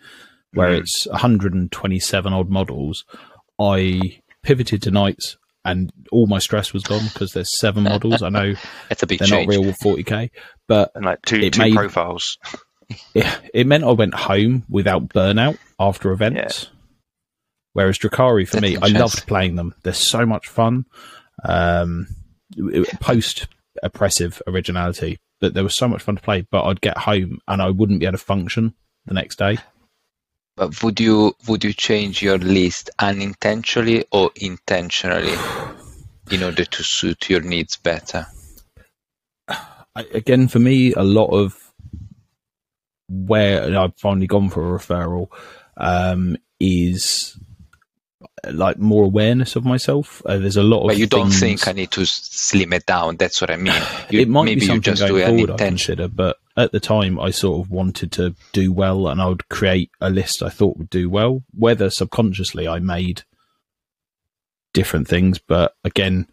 where mm. it's one hundred twenty-seven odd models. I pivoted to knights, and all my stress was gone because there's seven models. I know it's a big they're change. Not real forty K, but and like two, two made, profiles. Yeah, it meant I went home without burnout after events. Yeah. Whereas Drukhari for That's me, I loved playing them. They're so much fun. Um, post oppressive originality. But there was so much fun to play, but I'd get home and I wouldn't be able to function the next day. But would you would you change your list unintentionally or intentionally in order to suit your needs better? I, again, for me, a lot of where I've finally gone for a referral um, is like more awareness of myself. Uh, there's a lot of. But you don't things... think I need to slim it down? That's what I mean. You, it might maybe be something you just going do forward I consider, but at the time I sort of wanted to do well, and I would create a list I thought would do well. Whether subconsciously I made different things, but again,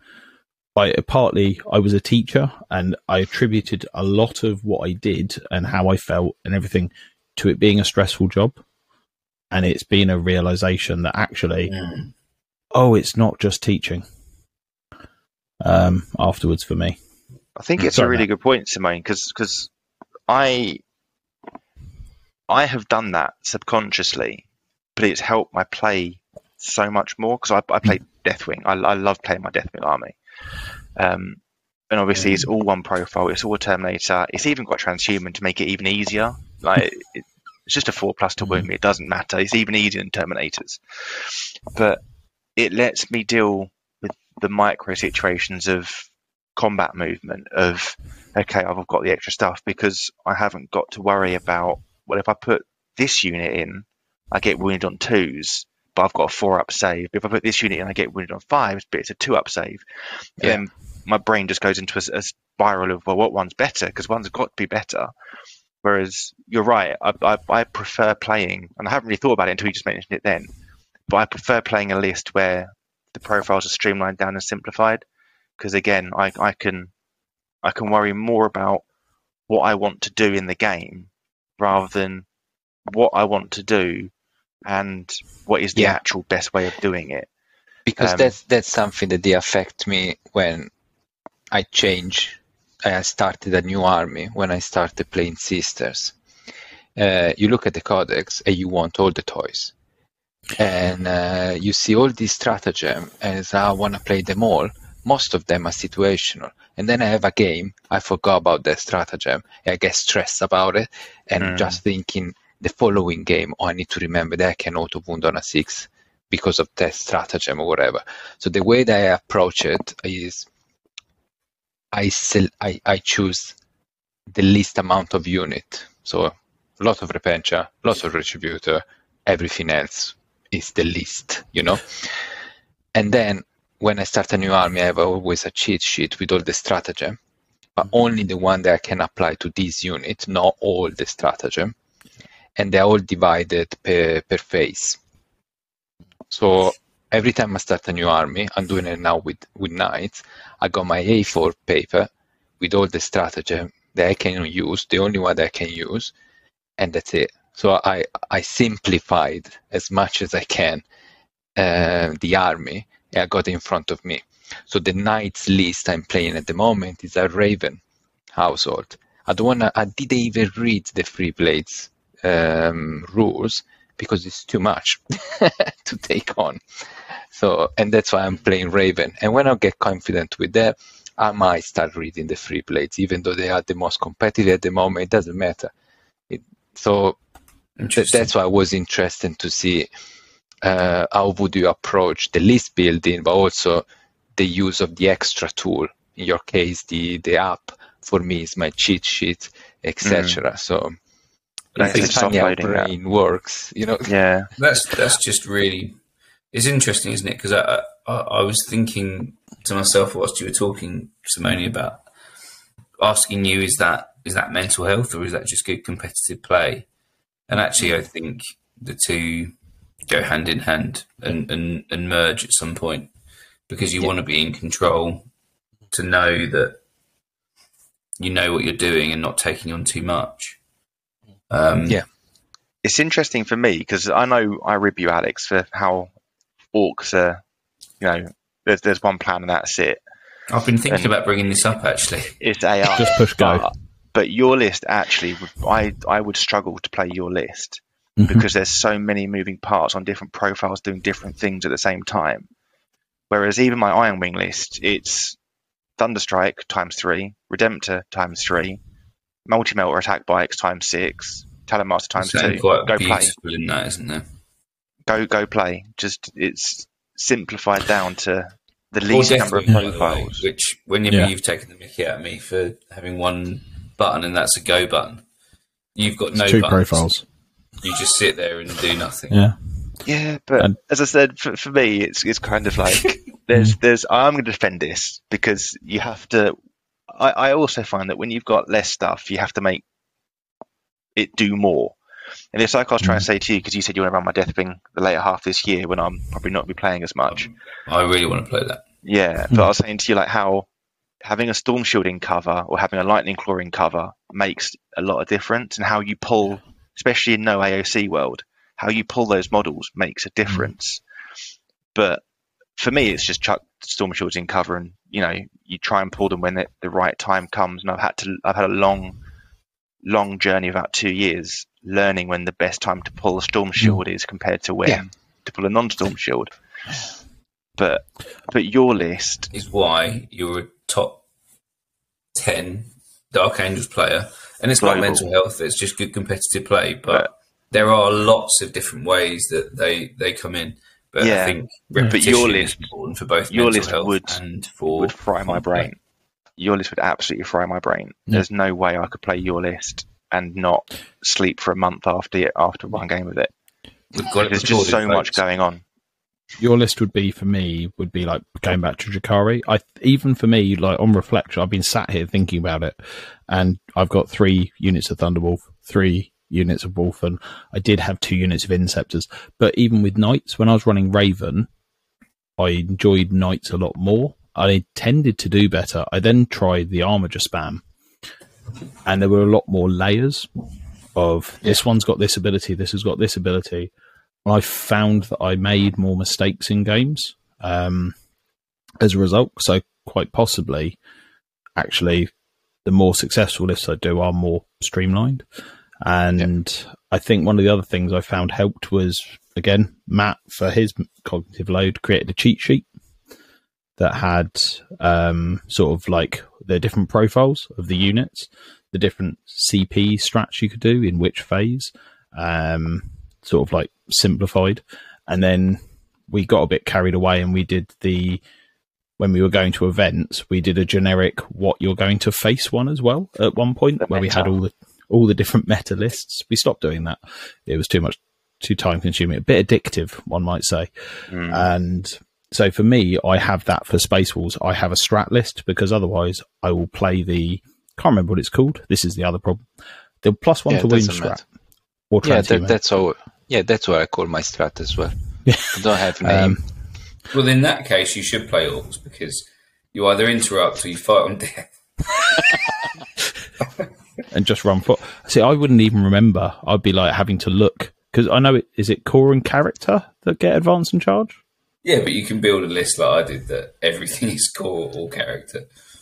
I partly I was a teacher, and I attributed a lot of what I did and how I felt and everything to it being a stressful job. And it's been a realization that actually, yeah. oh, it's not just teaching um, afterwards for me. I think it's Sorry, a really man. good point, Simone, because because I, I have done that subconsciously, but it's helped my play so much more because I, I played Deathwing. I, I love playing my Deathwing army. Um, and obviously yeah. it's all one profile. It's all Terminator. It's even got Transhuman to make it even easier. Like it, It's just a four plus to wound me. It doesn't matter. It's even easier than Terminators. But it lets me deal with the micro situations of combat movement, of, okay, I've got the extra stuff because I haven't got to worry about, well, if I put this unit in, I get wounded on twos, but I've got a four-up save. If I put this unit in, I get wounded on fives, but it's a two-up save. Yeah. And then my brain just goes into a, a spiral of, well, what one's better? Because one's got to be better. Whereas you're right, I, I, I prefer playing, and I haven't really thought about it until you just mentioned it then, but I prefer playing a list where the profiles are streamlined down and simplified, because again, I, I can I can worry more about what I want to do in the game rather than what I want to do and what is the yeah. actual best way of doing it. Because um, that's that's something that they affect me when I change. I started a new army when I started playing Sisters. Uh, you look at the codex and you want all the toys. And uh, you see all these stratagems as I want to play them all. Most of them are situational. And then I have a game, I forgot about that stratagem. I get stressed about it and mm. just thinking the following game, oh, I need to remember that I can auto-wound on a six because of that stratagem or whatever. So the way that I approach it is... I, sell, I I choose the least amount of unit. So a lot of Repentia, lots of Retributor, everything else is the least, you know? And then when I start a new army, I have always a cheat sheet with all the stratagem, but only the one that I can apply to this unit, not all the stratagem. And they're all divided per, per phase. So... every time I start a new army, I'm doing it now with, with knights, I got my A four paper with all the stratagem that I can use, the only one that I can use, and that's it. So I, I simplified as much as I can uh, the army I got in front of me. So the knights list I'm playing at the moment is a Raven household. I don't wanna, I didn't even read the Free Blades um, rules, because it's too much to take on. So, and that's why I'm playing Raven. And when I get confident with that, I might start reading the Free Blades, even though they are the most competitive at the moment, it doesn't matter. It, so th that's why I was interested to see uh, how would you approach the list building, but also the use of the extra tool. In your case, the, the app, for me, is my cheat sheet, et cetera. Mm. So... it's funny how brain works, you know. Yeah, that's that's just really. It's interesting, isn't it? Because I, I I was thinking to myself whilst you were talking, Simone, about asking you is that is that mental health or is that just good competitive play? And actually, I think the two go hand in hand and and, and merge at some point because you yeah. want to be in control to know that you know what you're doing and not taking on too much. Um, yeah, it's interesting for me because I know I rib you, Alex, for how orcs are. You know, there's there's one plan and that's it. I've been thinking and about bringing this up actually. It's A I. Just push go. But, but your list actually, I I would struggle to play your list mm-hmm. because there's so many moving parts on different profiles doing different things at the same time. Whereas even my Ironwing list, it's Thunderstrike times three, Redemptor times three. Multi-melter attack bikes times six, Telemaster times two. Go play. In that, isn't there? Go go play. Just it's simplified down to the least number of profiles. Way, which when you, yeah. you've taken the mickey out of me for having one button and that's a go button. You've got no two buttons. Profiles. You just sit there and do nothing. Yeah. Yeah, but and as I said, for, for me, it's it's kind of like there's there's I'm going to defend this because you have to. I, I also find that when you've got less stuff, you have to make it do more. And it's like I was trying to say to you, because you said you want to run my Deathwing the later half this year when I'm probably not be playing as much. I really want to play that. Yeah, but I was saying to you like how having a Storm Shielding cover or having a Lightning Clawing cover makes a lot of difference, and how you pull, especially in no A O C world, how you pull those models makes a difference. But for me, it's just chuck Storm Shielding cover and, you know, you try and pull them when the, the right time comes. And I've had to, I've had a long, long journey of about two years learning when the best time to pull a Storm Shield is compared to when yeah. to pull a non-Storm Shield. But, but your list is why you're a top ten Dark Angels player. And it's global. Not mental health. It's just good competitive play. But right. there are lots of different ways that they, they come in. But yeah, I think but your list is important for both your list would, and for would fry my brain. brain. Your list would absolutely fry my brain. Yeah. There's no way I could play your list and not sleep for a month after it, after one game of it. We've got There's it just so much folks. going on. Your list would be for me would be like going back to Drukhari. I even for me, like on reflection, I've been sat here thinking about it, and I've got three units of Thunderwolf, three units of Wolfen. I did have two units of Inceptors, but even with Knights, when I was running Raven, I enjoyed Knights a lot more. I tended to do better. I then tried the Armiger spam, and there were a lot more layers of this one's got this ability, this has got this ability. I found that I made more mistakes in games um, as a result. So quite possibly, actually, the more successful lists I do are more streamlined. And yeah. I think one of the other things I found helped was, again, Matt, for his cognitive load, created a cheat sheet that had um, sort of like the different profiles of the units, the different C P strats you could do in which phase, um, sort of like simplified. And then we got a bit carried away and we did the... when we were going to events, we did a generic what you're going to face one as well at one point, the where meta. we had all the all the different meta lists. We stopped doing that. It was too much, too time-consuming, a bit addictive, one might say. Mm. And so for me, I have that for Space Wolves. I have a strat list because otherwise I will play the... can't remember what it's called. This is the other problem. The plus one yeah, to wound strat. Or yeah, that, that's all, yeah, that's what I call my strat as well. Yeah. I don't have a name. Um, Well, in that case, you should play orcs because you either interrupt or you fight on death. And just run for... See, I wouldn't even remember. I'd be like having to look. Because I know, it, is it core and character that get advanced and charge? Yeah, but you can build a list like I did that everything is core or character.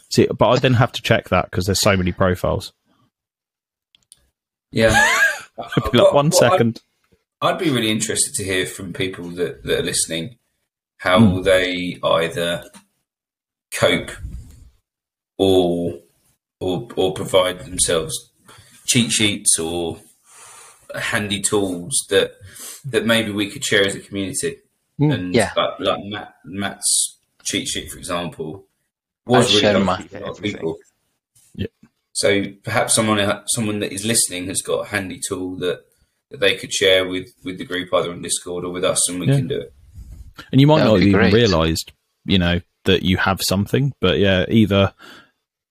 See, but I then have to check that because there's so many profiles. Yeah. I'd be like, what, one what second. I'd, I'd be really interested to hear from people that, that are listening how mm. they either cope or, or or provide themselves cheat sheets or handy tools that that maybe we could share as a community. Mm. And yeah. like, like Matt, Matt's cheat sheet, for example, was really helpful for a lot of people. Yep. So perhaps someone someone that is listening has got a handy tool that, that they could share with, with the group, either on Discord or with us, and we yeah. can do it. And you might That'd not even great. realize, you know, that you have something. But yeah, either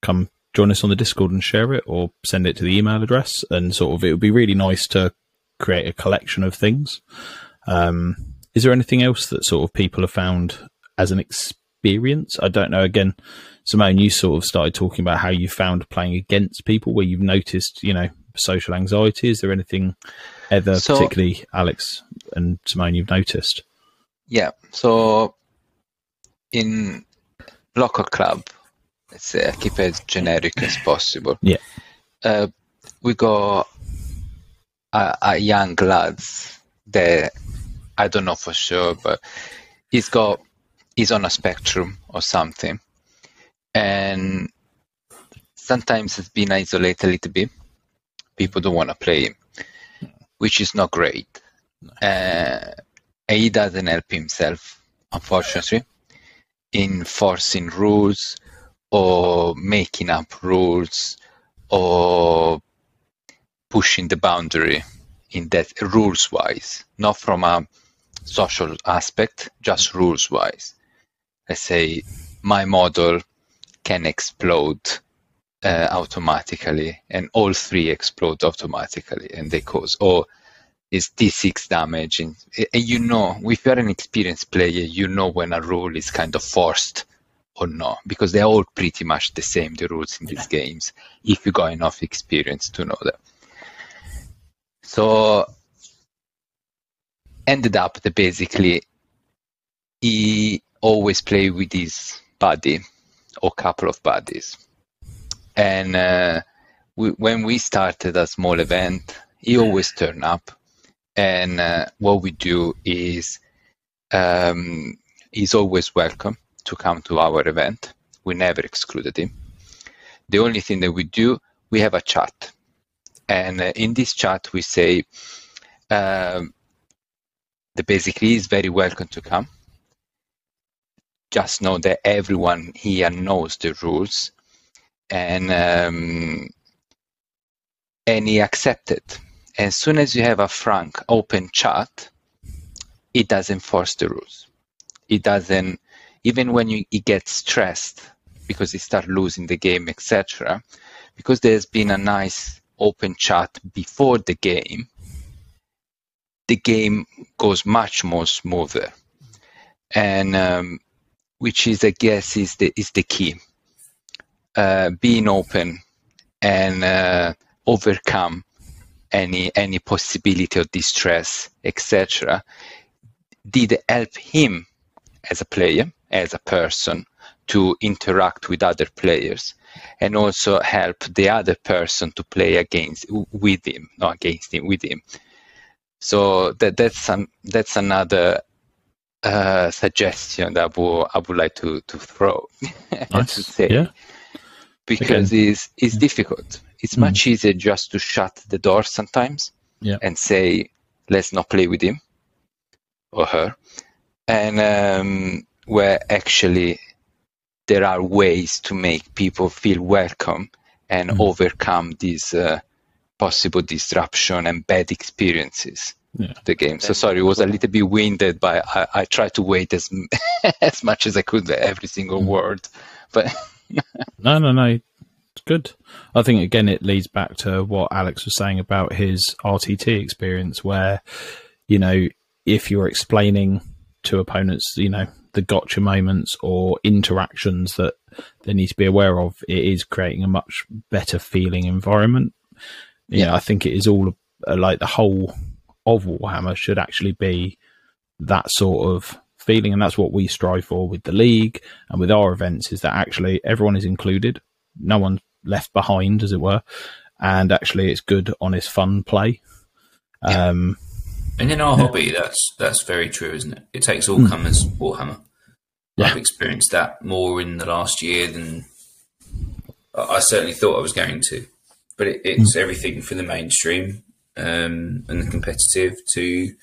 come join us on the Discord and share it, or send it to the email address. And sort of, it would be really nice to create a collection of things. Um, is there anything else that sort of people have found as an experience? I don't know. Again, Simone, you sort of started talking about how you found playing against people where you've noticed, you know, social anxiety. Is there anything ever, so, particularly Alex and Simone, you've noticed? Yeah, so in local club, let's say I keep it as generic as possible. Yeah, uh, we got a, a young lad that I don't know for sure, but he's got he's on a spectrum or something, and sometimes he's been isolated a little bit. People don't want to play him, which is not great. Uh, He doesn't help himself, unfortunately, in forcing rules or making up rules or pushing the boundary in that rules-wise, not from a social aspect, just rules-wise. Let's say my model can explode uh, automatically, and all three explode automatically, and they cause... or is D six damage, and, and you know, if you're an experienced player, you know when a rule is kind of forced or not, because they're all pretty much the same, the rules in these yeah. games, if you got enough experience to know that. So, ended up that basically, he always play with his buddy, or couple of buddies, and uh, we, when we started a small event, he always turned up. And uh, what we do is um, he's always welcome to come to our event. We never excluded him. The only thing that we do, we have a chat. And uh, in this chat, we say um, that basically he's very welcome to come. Just know that everyone here knows the rules. And, um, and he accepted. As soon as you have a frank, open chat, it doesn't force the rules. It doesn't, even when you, it gets stressed because it starts losing the game, et cetera, because there's been a nice, open chat before the game, the game goes much more smoother, and um, which is, I guess, is the is the key. Uh, being open and uh, overcome any any possibility of distress, et cetera, did help him as a player, as a person, to interact with other players, and also help the other person to play against with him, not against him, with him. So that that's an, that's another uh, suggestion that I would I would like to to throw. Nice. To say. Yeah. Because Again. it's it's difficult. It's mm. much easier just to shut the door sometimes, yeah, and say, let's not play with him or her. And um, where actually there are ways to make people feel welcome and mm. overcome these uh, possible disruption and bad experiences. Yeah. The game. So sorry, it was a little bit winded, but I, I tried to wait as as much as I could every single mm. word, but. no, no, no. It's good. I think, again, it leads back to what Alex was saying about his R T T experience where, you know, if you're explaining to opponents, you know, the gotcha moments or interactions that they need to be aware of, it is creating a much better feeling environment. Yeah, yeah. I think it is all uh, like the whole of Warhammer should actually be that sort of feeling, and that's what we strive for with the league and with our events, is that actually everyone is included, no one's left behind, as it were, and actually it's good, honest, fun play. Yeah. Um and in our yeah. hobby, that's that's very true, isn't it? It takes all mm. comers Warhammer. Yeah. I've experienced that more in the last year than I certainly thought I was going to, but it, it's mm. everything from the mainstream um and the competitive to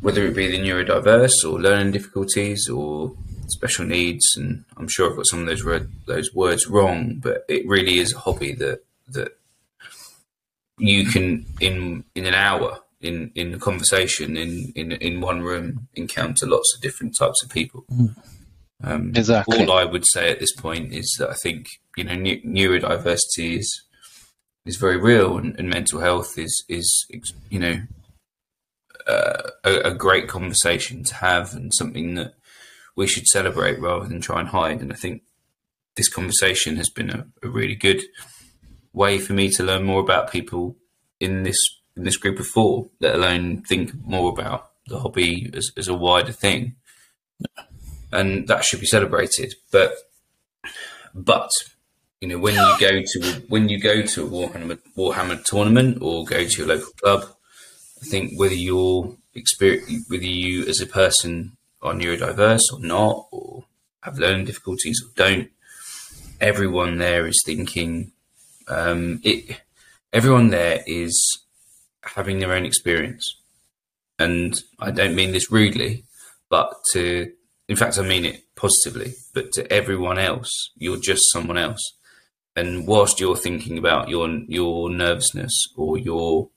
whether it be the neurodiverse or learning difficulties or special needs. And I'm sure I've got some of those word, those words wrong, but it really is a hobby that that you can, in in an hour, in, in a conversation, in, in, in one room, encounter lots of different types of people. Um, exactly. All I would say at this point is that I think, you know, ne neurodiversity is, is very real, and, and mental health is, is, you know, Uh, a, a great conversation to have and something that we should celebrate rather than try and hide. And I think this conversation has been a, a really good way for me to learn more about people in this in this group of four, let alone think more about the hobby as, as a wider thing. And that should be celebrated. But but you know, when you go to when you go to a Warhammer Warhammer tournament or go to your local club, I think whether you're experience, whether you as a person are neurodiverse or not, or have learning difficulties or don't, everyone there is thinking. Um, it, everyone there is having their own experience, and I don't mean this rudely, but to, in fact, I mean it positively. But to everyone else, you're just someone else, and whilst you're thinking about your your nervousness or your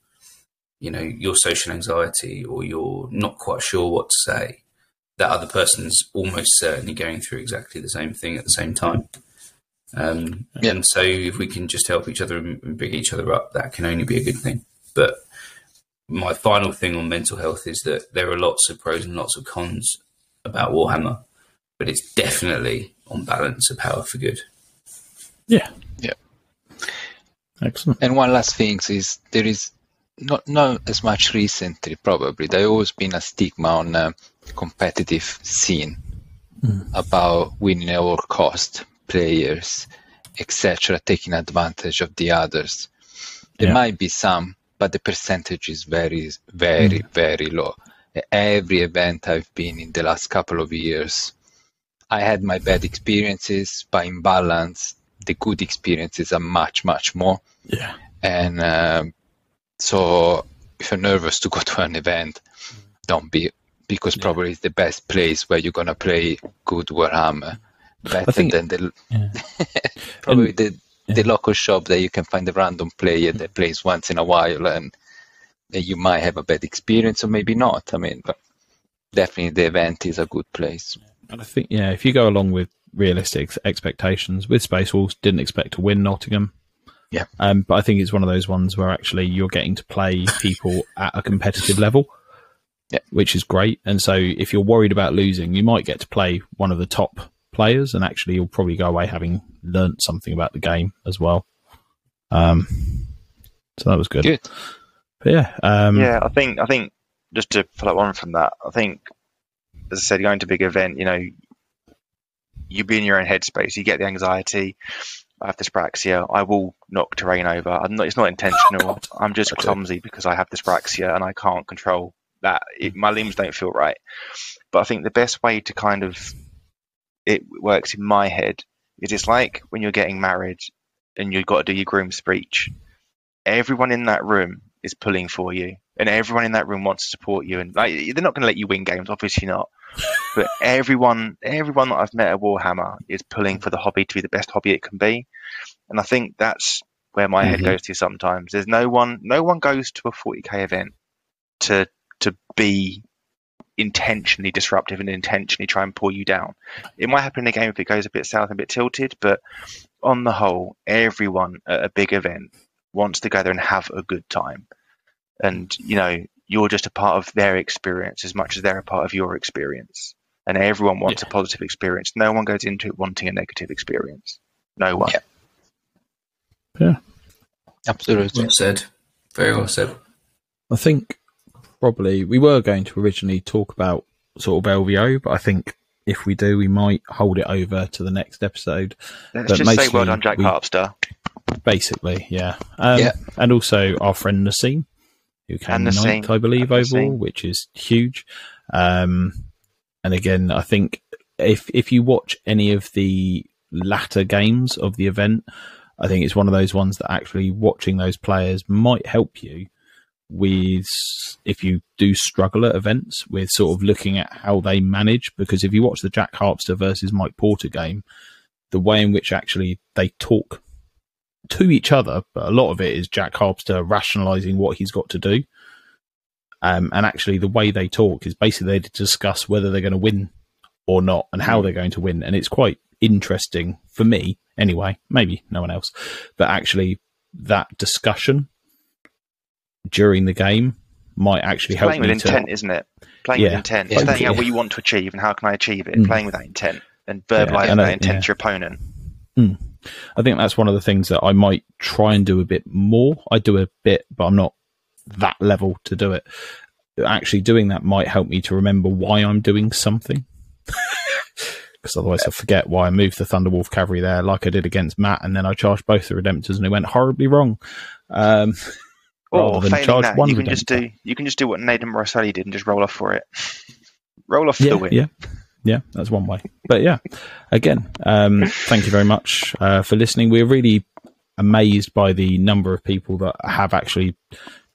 you know, your social anxiety, or you're not quite sure what to say, that other person's almost certainly going through exactly the same thing at the same time. Um, yeah. And so if we can just help each other and big each other up, that can only be a good thing. But my final thing on mental health is that there are lots of pros and lots of cons about Warhammer, but it's definitely on balance a power for good. Yeah. Yeah. Excellent. And one last thing is there is, Not, not as much recently, probably. There's always been a stigma on uh, competitive scene mm. about winning at all cost, players, et cetera, taking advantage of the others. There yeah. might be some, but the percentage is very, very, mm. very low. Every event I've been in the last couple of years, I had my bad experiences, but in balance, the good experiences are much, much more. Yeah. And Uh, So if you're nervous to go to an event, don't be, because yeah. probably it's the best place where you're going to play good Warhammer, better think, than the, yeah. probably and, the, yeah. the local shop that you can find a random player that plays once in a while, and you might have a bad experience or maybe not. I mean, but definitely the event is a good place. And I think, yeah, if you go along with realistic expectations, with Space Wolves, didn't expect to win Nottingham. Yeah. Um, but I think it's one of those ones where actually you're getting to play people at a competitive level, yeah. which is great. And so if you're worried about losing, you might get to play one of the top players, and actually you'll probably go away having learnt something about the game as well. Um, so that was good. Good. But yeah. Um, yeah, I think, I think just to follow on from that, I think, as I said, going to a big event, you know, you be in your own headspace. You get the anxiety. I have dyspraxia. I will knock terrain over. I'm not, it's not intentional. Oh, I'm just clumsy because I have dyspraxia and I can't control that. It, my limbs don't feel right. But I think the best way to kind of it works in my head is it's like when you're getting married and you've got to do your groom speech. Everyone in that room is pulling for you, and everyone in that room wants to support you. And like, they're not going to let you win games, obviously not. But everyone, everyone that I've met at Warhammer is pulling for the hobby to be the best hobby it can be, and I think that's where my mm-hmm. head goes to sometimes. There's no one, no one goes to a forty K event to to be intentionally disruptive and intentionally try and pull you down. It might happen in a game if it goes a bit south and a bit tilted, but on the whole, everyone at a big event wants to go there and have a good time, and you know. You're just a part of their experience as much as they're a part of your experience. And everyone wants yeah. a positive experience. No one goes into it wanting a negative experience. No one. Yeah. yeah. Absolutely. Well said. Very well said. I think probably we were going to originally talk about sort of L V O, but I think if we do, we might hold it over to the next episode. Let's but just say well done, Jack we, Harpster. Basically, yeah. Um, yeah. And also our friend Nassim. Who came ninth, I believe, overall, which is huge. Um, and again, I think if if you watch any of the latter games of the event, I think it's one of those ones that actually watching those players might help you with if you do struggle at events with sort of looking at how they manage. Because if you watch the Jack Harpster versus Mike Porter game, the way in which actually they talk to each other, but a lot of it is Jack Harpster rationalising what he's got to do. Um, and actually the way they talk is basically they discuss whether they're going to win or not and how they're going to win. And it's quite interesting for me anyway, maybe no one else, but actually that discussion during the game might actually it's help playing me with to, intent, isn't it? Playing yeah, with intent. It's saying yeah. what you want to achieve and how can I achieve it? Mm. Playing with that intent and verbalising yeah, that I, intent yeah. to your opponent. Mm. I think that's one of the things that I might try and do a bit more. I do a bit, but I'm not that level to do it. Actually doing that might help me to remember why I'm doing something. Because otherwise I forget why I moved the Thunderwolf Cavalry there like I did against Matt, and then I charged both the Redemptors and it went horribly wrong. Um, or failing that, one you, can just do, you can just do what Nathan Morosselli did and just roll off for it. Roll off yeah, the win. Yeah. Yeah, that's one way. But yeah, again, um, thank you very much uh, for listening. We're really amazed by the number of people that have actually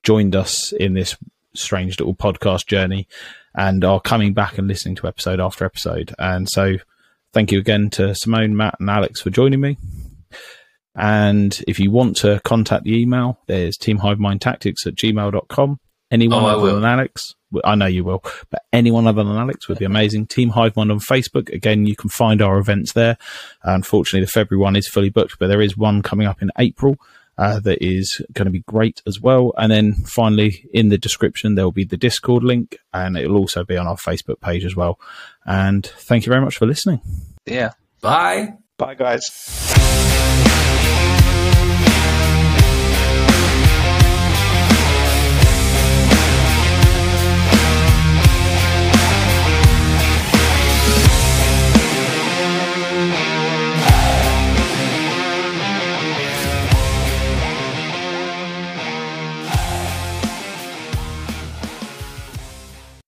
joined us in this strange little podcast journey and are coming back and listening to episode after episode. And so thank you again to Simone, Matt and Alex for joining me. And if you want to contact the email, there's team hive mind tactics at gmail dot com. Anyone oh, other than Alex, I know you will, but anyone other than Alex would be amazing. Team Hive Mind on Facebook. Again, you can find our events there. Unfortunately, the February one is fully booked, but there is one coming up in April uh, that is going to be great as well. And then finally, in the description, there will be the Discord link, and it will also be on our Facebook page as well. And thank you very much for listening. Yeah. Bye. Bye, guys.